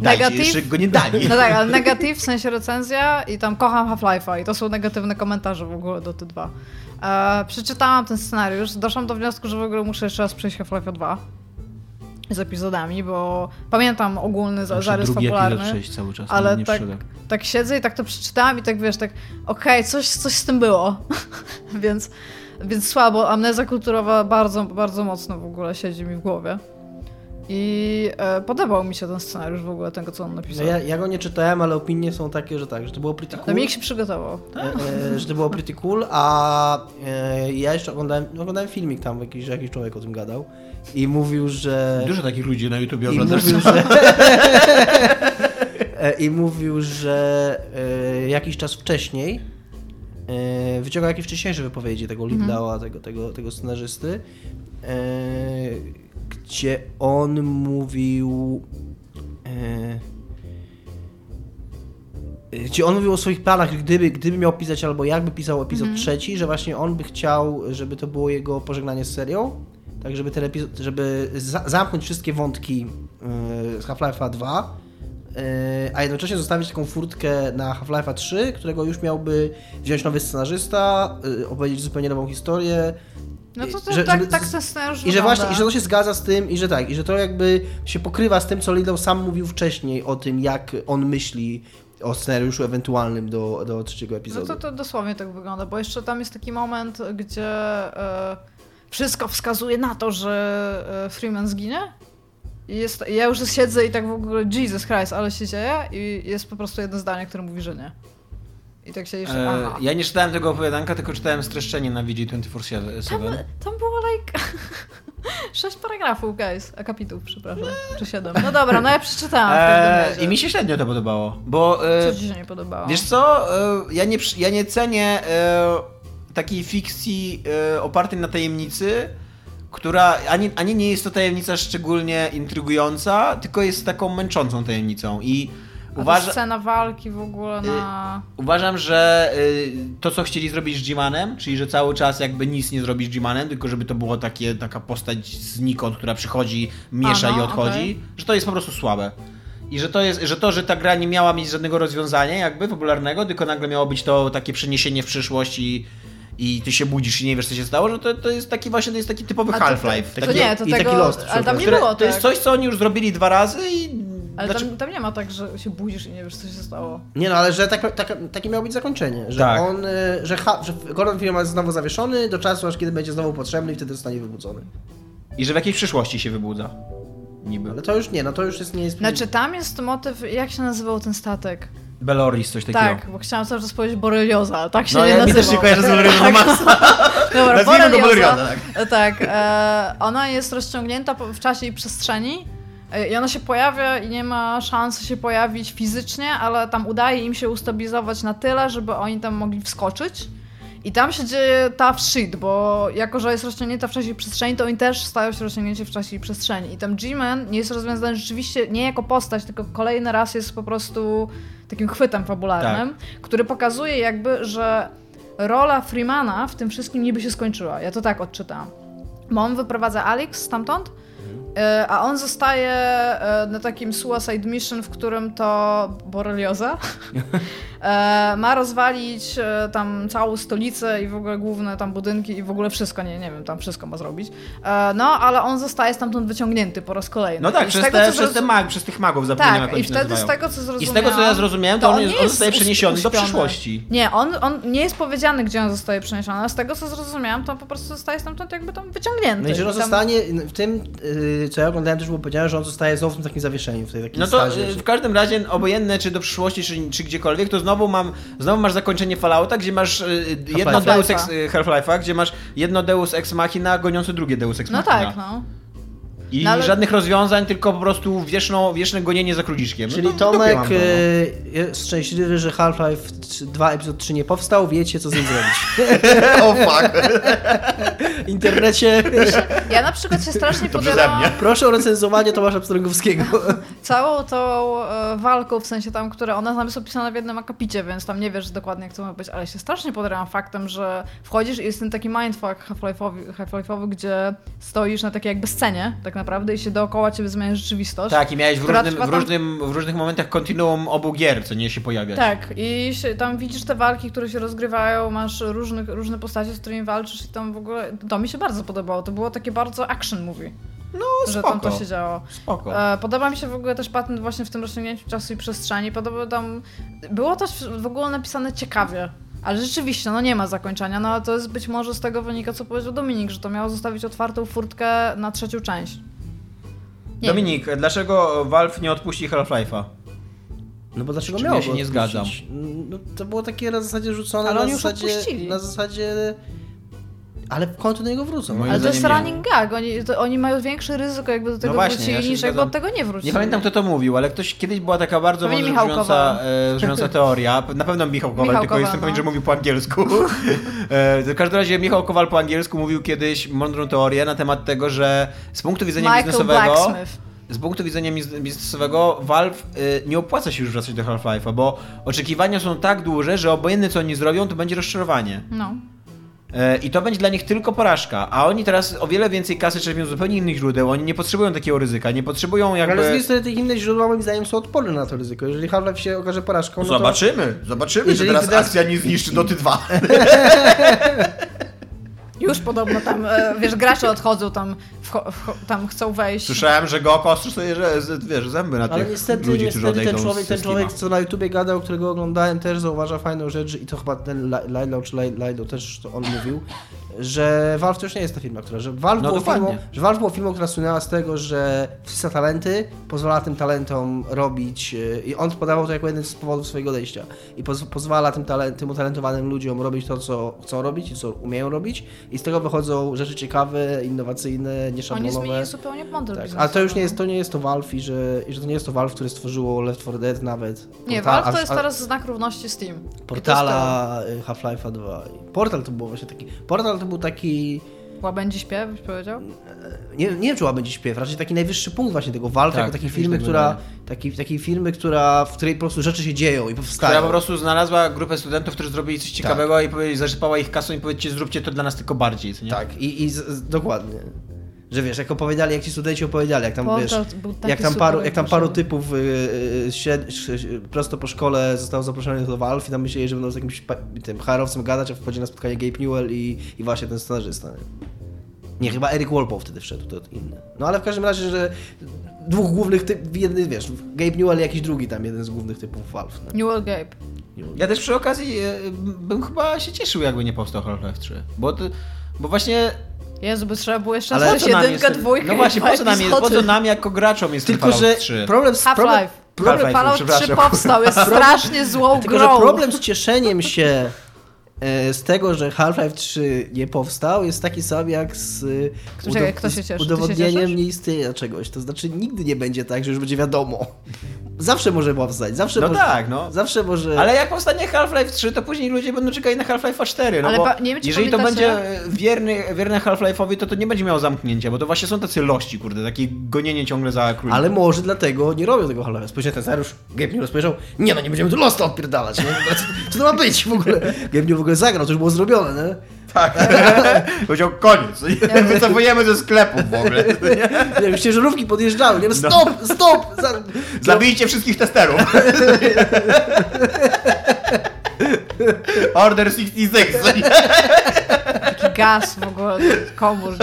negatyw. Go nie dali. No tak, ale negatyw, w sensie recenzja i tam kocham Half-Life'a i to są negatywne komentarze w ogóle Doty 2. Przeczytałam ten scenariusz, doszłam do wniosku, że w ogóle muszę jeszcze raz przejść Half-Life 2 z epizodami, bo pamiętam ogólny zarys fabularny, ale tak siedzę i tak to przeczytałam i tak wiesz, tak okej, coś z tym było, więc słabo, amnezja kulturowa bardzo, bardzo mocno w ogóle siedzi mi w głowie. I podobał mi się ten scenariusz w ogóle, tego co on napisał. No ja go nie czytałem, ale opinie są takie, że tak, że to było pretty cool. Dominik się przygotował. Że to było pretty cool, a ja jeszcze oglądałem filmik tam, jakiś człowiek o tym gadał i mówił, że... Dużo takich ludzi na YouTubie oglądasz. I mówił, że jakiś czas wcześniej wyciągał jakieś wcześniejsze wypowiedzi tego Lindała, tego scenarzysty, gdzie on mówił o swoich planach, gdyby miał pisać albo jakby pisał epizod 3, że właśnie on by chciał, żeby to było jego pożegnanie z serią. tak żeby ten epizod, żeby zamknąć wszystkie wątki z Half-Life'a 2, a jednocześnie zostawić taką furtkę na Half-Life'a 3, którego już miałby wziąć nowy scenarzysta, opowiedzieć zupełnie nową historię. No to też tak se scenariusz. I że właśnie, i że to się zgadza z tym, i że tak, i że to jakby się pokrywa z tym, co Lido sam mówił wcześniej o tym, jak on myśli o scenariuszu ewentualnym do trzeciego epizodu. No to dosłownie tak wygląda, bo jeszcze tam jest taki moment, gdzie wszystko wskazuje na to, że Freeman zginie. Jest, ja już siedzę i tak w ogóle Jesus Christ, ale się dzieje i jest po prostu jedno zdanie, które mówi, że nie. I tak się jeszcze... ja nie czytałem tego opowiadanka, tylko czytałem streszczenie na VG247. Tam było like 6 paragrafów, guys. Akapitów, przepraszam. Czy 7. No dobra, no ja przeczytałam w tym razie. I mi się średnio to podobało, bo... co ci się nie podobało? Wiesz co? Ja nie cenię takiej fikcji opartej na tajemnicy, która ani nie jest to tajemnica szczególnie intrygująca, tylko jest taką męczącą tajemnicą i scena walki w ogóle na... Uważam, że to, co chcieli zrobić z G-Manem, czyli że cały czas jakby nic nie zrobić z G-Manem, tylko żeby to było taka postać znikąd, która przychodzi, miesza i odchodzi, że to jest po prostu słabe. I że ta gra nie miała mieć żadnego rozwiązania jakby popularnego, tylko nagle miało być to takie przeniesienie w przyszłość i ty się budzisz i nie wiesz, co się stało, że to jest taki właśnie, to jest taki typowy Half-Life. Taki Lost. Ale tam nie było tak. To jest coś, co oni już zrobili 2 razy i... Ale tam nie ma tak, że się budzisz i nie wiesz, co się stało. Nie no, ale że takie miało być zakończenie. Że tak. że Gordon Freeman jest znowu zawieszony do czasu, aż kiedy będzie znowu potrzebny i wtedy zostanie wybudzony. I że w jakiejś przyszłości się wybudza. Niby. Ale to już nie, no to już jest nieistotne. Znaczy tam jest motyw, jak się nazywał ten statek? Beloris, coś takiego. Tak, bo chciałam cały czas powiedzieć Borelioza, tak się nie nazywa. No ja też się kojarzę z Boreliozą masa. Dobra, Borelioza. Tak, ona jest rozciągnięta w czasie i przestrzeni. I ona się pojawia i nie ma szansy się pojawić fizycznie, ale tam udaje im się ustabilizować na tyle, żeby oni tam mogli wskoczyć. I tam się dzieje tough shit, bo jako, że jest rozciągnięta w czasie i przestrzeni, to oni też stają się rozciągnięci w czasie i przestrzeni. I tam G-Man nie jest rozwiązany rzeczywiście nie jako postać, tylko kolejny raz jest po prostu takim chwytem fabularnym, tak, który pokazuje jakby, że rola Freemana w tym wszystkim niby się skończyła. Ja to tak odczytałam. Bo on wyprowadza Alex stamtąd, a on zostaje na takim suicide mission, w którym to borelioza ma rozwalić tam całą stolicę i w ogóle główne tam budynki i w ogóle wszystko, nie wiem, tam wszystko ma zrobić. No, ale on zostaje stamtąd wyciągnięty po raz kolejny. No tak, przez tych magów zapomniałem, tak, jak oni się nazywają. I wtedy z tego, co zrozumiałem... I z tego, co ja zrozumiałem, to on zostaje przeniesiony do przyszłości. Nie, on nie jest powiedziany, gdzie on zostaje przeniesiony, a z tego, co zrozumiałem, to on po prostu zostaje stamtąd jakby tam wyciągnięty. No i że on zostanie w tym... co ja oglądałem, też było powiedziane, że on zostaje znowu w takim zawieszeniu. No to w każdym razie, obojętne czy do przyszłości, czy gdziekolwiek, to znowu masz zakończenie Fallouta, gdzie masz jedno Deus Ex Half-Life'a, gdzie masz jedno Deus Ex Machina goniące drugie Deus Ex Machina. No tak, no. I ale... żadnych rozwiązań, tylko po prostu wieczne gonienie za króliczkiem. Czyli no to, Tomek jest szczęśliwy, że Half-Life 2 epizod 3 nie powstał, wiecie co z nim zrobić. O fuck. W internecie. Ja na przykład się strasznie podoba. Proszę o recenzowanie Tomasza Strągowskiego. Całą tą walką, w sensie tam, która ona tam jest opisana w jednym akapicie, więc tam nie wiesz dokładnie, jak to ma być, ale się strasznie podoba faktem, że wchodzisz i jest ten taki mindfuck Half-Life'owy, gdzie stoisz na takiej jakby scenie, tak naprawdę, i się dookoła ciebie zmienia rzeczywistość. Tak, i miałeś w różnych momentach kontinuum obu gier, co nie się pojawia. Tak, i tam widzisz te walki, które się rozgrywają, masz różne postacie, z którymi walczysz i tam w ogóle... To mi się bardzo podobało, to było takie bardzo action movie. No, że spoko, tam to się działo. Spoko. Podoba mi się w ogóle też patent właśnie w tym rozciągnięciu czasu i przestrzeni. Było też w ogóle napisane ciekawie. Ale rzeczywiście, no nie ma zakończenia, no ale to jest być może z tego wynika, co powiedział Dominik, że to miało zostawić otwartą furtkę na trzecią część. Nie. Dominik, dlaczego Valve nie odpuści Half-Life'a? No bo dlaczego miało? Ja się nie zgadzam. No, to było takie na zasadzie rzucone, ale oni już odpuścili. Na zasadzie... Ale w końcu do niego wrócą. Ale to jest running gag. Oni mają większe ryzyko, jakby do tego wrócili, niż jakby od tego nie wrócili. Nie pamiętam, kto to mówił, ale ktoś kiedyś była taka bardzo brzmiąca teoria. Na pewno Michał Kowal, tylko jestem pewien, że mówił po angielsku. W każdym razie Michał Kowal po angielsku mówił kiedyś mądrą teorię na temat tego, że z punktu widzenia biznesowego Valve nie opłaca się już wracać do Half-Life'a, bo oczekiwania są tak duże, że obojętne co oni zrobią, to będzie rozczarowanie. No. I to będzie dla nich tylko porażka, a oni teraz o wiele więcej kasy czerpią z zupełnie innych źródeł, oni nie potrzebują takiego ryzyka, nie potrzebują jakby... Ale z drugiej strony te inne źródła moim zdaniem są odporne na to ryzyko, jeżeli Half-Life się okaże porażką, no to... Zobaczymy, że teraz akcja nie zniszczy Doty 2. Już podobno tam, wiesz, gracze odchodzą, tam chcą wejść. Słyszałem, że go ostrzy sobie, wiesz, zęby na tych ludzi, którzy odejdą. Ale niestety ten człowiek, co na YouTubie gadał, którego oglądałem, też zauważa fajną rzecz i to chyba ten Lilo też to on mówił, że Valve to już nie jest ta firma, która... że Valve było firmą, która słynęła z tego, że wciska talenty, pozwala tym talentom robić... I on podawał to jako jeden z powodów swojego odejścia. I pozwala tym utalentowanym ludziom robić to, co chcą robić i co umieją robić. I z tego wychodzą rzeczy ciekawe, innowacyjne, nieszablonowe. Oni zmienili zupełnie model biznesowy. Ale to nie jest to Valve i że to nie jest to Valve, które stworzyło Left 4 Dead nawet. Nie, Valve to jest teraz znak równości z Steam. Portala, Half-Life'a 2. Portal to był taki... Łabędzi śpiew, byś powiedział? Nie wiem, czy łabędzi śpiew, raczej taki najwyższy punkt właśnie tego Valve, jako takiej firmy, która w której po prostu rzeczy się dzieją i powstają. Która po prostu znalazła grupę studentów, którzy zrobili coś ciekawego i zasypała ich kasą i powiedzcie, zróbcie to dla nas tylko bardziej, co nie? Tak, dokładnie. Że wiesz, jak ci studenci opowiadali, jak tam paru typów prosto po szkole zostało zaproszonych do Valve i tam myśleli, że będą z jakimś tym HR-owcem gadać, a wchodzi na spotkanie Gabe Newell i właśnie ten scenarzysta. Nie, chyba Eric Wolpow wtedy wszedł, to inny. No ale w każdym razie, że dwóch głównych typów, jeden, wiesz, Gabe Newell i jakiś drugi tam, jeden z głównych typów Valve. No. Newell Gabe. Ja też przy okazji bym chyba się cieszył, jakby nie powstał Half-Life 3, bo właśnie... Jezu, bo trzeba było jeszcze coś, jedynka, dwójka. No właśnie, po co nam jako graczom jest tylko, Fallout 3? Tylko, że problem Fallout 3 powstał, jest strasznie złą grą. Tylko, że problem z cieszeniem się z tego, że Half-Life 3 nie powstał, jest taki sam jak z udowodnieniem nieistnienia czegoś. To znaczy nigdy nie będzie tak, że już będzie wiadomo. Zawsze może powstać. Zawsze może... Ale jak powstanie Half-Life 3, to później ludzie będą czekali na Half-Life 4. No ale bo nie wiem, jeżeli to będzie wierne Half-Life'owi, to nie będzie miało zamknięcia, bo to właśnie są tacy lości, kurde, takie gonienie ciągle za królem. Ale może dlatego nie robią tego Half-Life'a. Spójrzcie, ten scenariusz, Gabe Newell spojrzał, nie będziemy tu Losta odpierdalać. No, co to ma być w ogóle? Gabe Newell w ogóle zagrał, to już było zrobione, nie? Tak. Powiedział koniec. Wycofujemy ze sklepów w ogóle. Nie wiem, ciężarówki podjeżdżały. Nie wiem, stop! Zabijcie wszystkich testerów. Order 66. Taki gaz w ogóle komór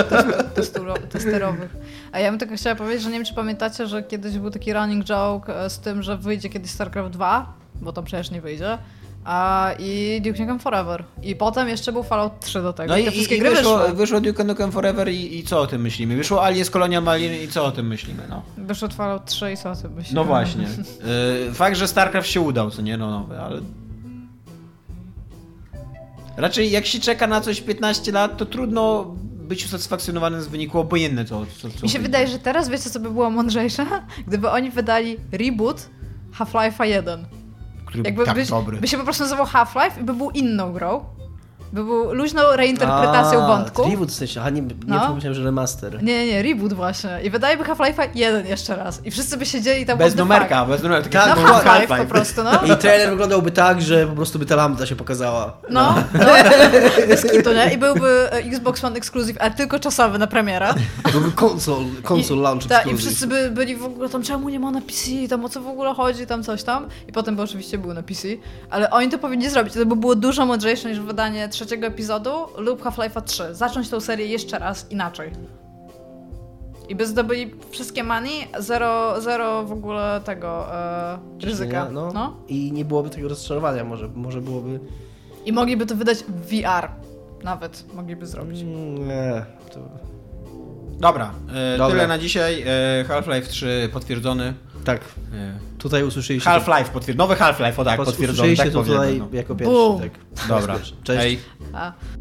testerowych. A ja bym tylko chciała powiedzieć, że nie wiem, czy pamiętacie, że kiedyś był taki running joke z tym, że wyjdzie kiedyś StarCraft 2, bo to przecież nie wyjdzie. I Duke Nukem Forever. I potem jeszcze był Fallout 3 do tego. No i wszystkie gry wyszło Duke Nukem Forever i co o tym myślimy? Wyszło Aliens Colonial Marine i co o tym myślimy? No. Wyszło Fallout 3 i co o tym myślimy? No właśnie. Fakt, że StarCraft się udał, co nie? No nowy, ale... Raczej jak się czeka na coś 15 lat, to trudno... być usatysfakcjonowanym z wyniku, obojętne co. Mi się wydaje, że teraz wiecie, co by było mądrzejsze? Gdyby oni wydali reboot Half-Life'a 1. Który jakby tak dobry. By się po prostu nazywał Half-Life i by był inną grą. By był luźną reinterpretacją wątku. Reboot w sensie, pomyślałem, że remaster. Nie, reboot właśnie. I wydaliby Half-Life'a 1 jeszcze raz. I wszyscy by siedzieli tam... Bez numerka. Tak, no Half-Life po prostu, no. I trailer wyglądałby tak, że po prostu by ta lambda się pokazała. Bez kitu, nie? I byłby Xbox One Exclusive, ale tylko czasowy na premiera. Byłby konsol launch exclusive. I wszyscy by byli w ogóle tam, czemu nie ma na PC, tam o co w ogóle chodzi, tam coś tam. I potem by oczywiście był na PC. Ale oni to powinni zrobić. To by było dużo mądrzejsze niż wydanie trzeciego epizodu lub Half-Life'a 3. Zacząć tą serię jeszcze raz inaczej. I by zdobyli wszystkie money, zero w ogóle tego ryzyka. No. I nie byłoby tego rozczarowania, może byłoby... I mogliby to wydać w VR. Nawet mogliby zrobić. Nie. To... Dobra. Tyle na dzisiaj. Half-Life 3 potwierdzony. Tak. Tutaj usłyszeliście... Nowy Half-Life, potwierdzony. Tak, usłyszeliście tutaj jako pierwszy. Tak. Dobra. Cześć. Hej.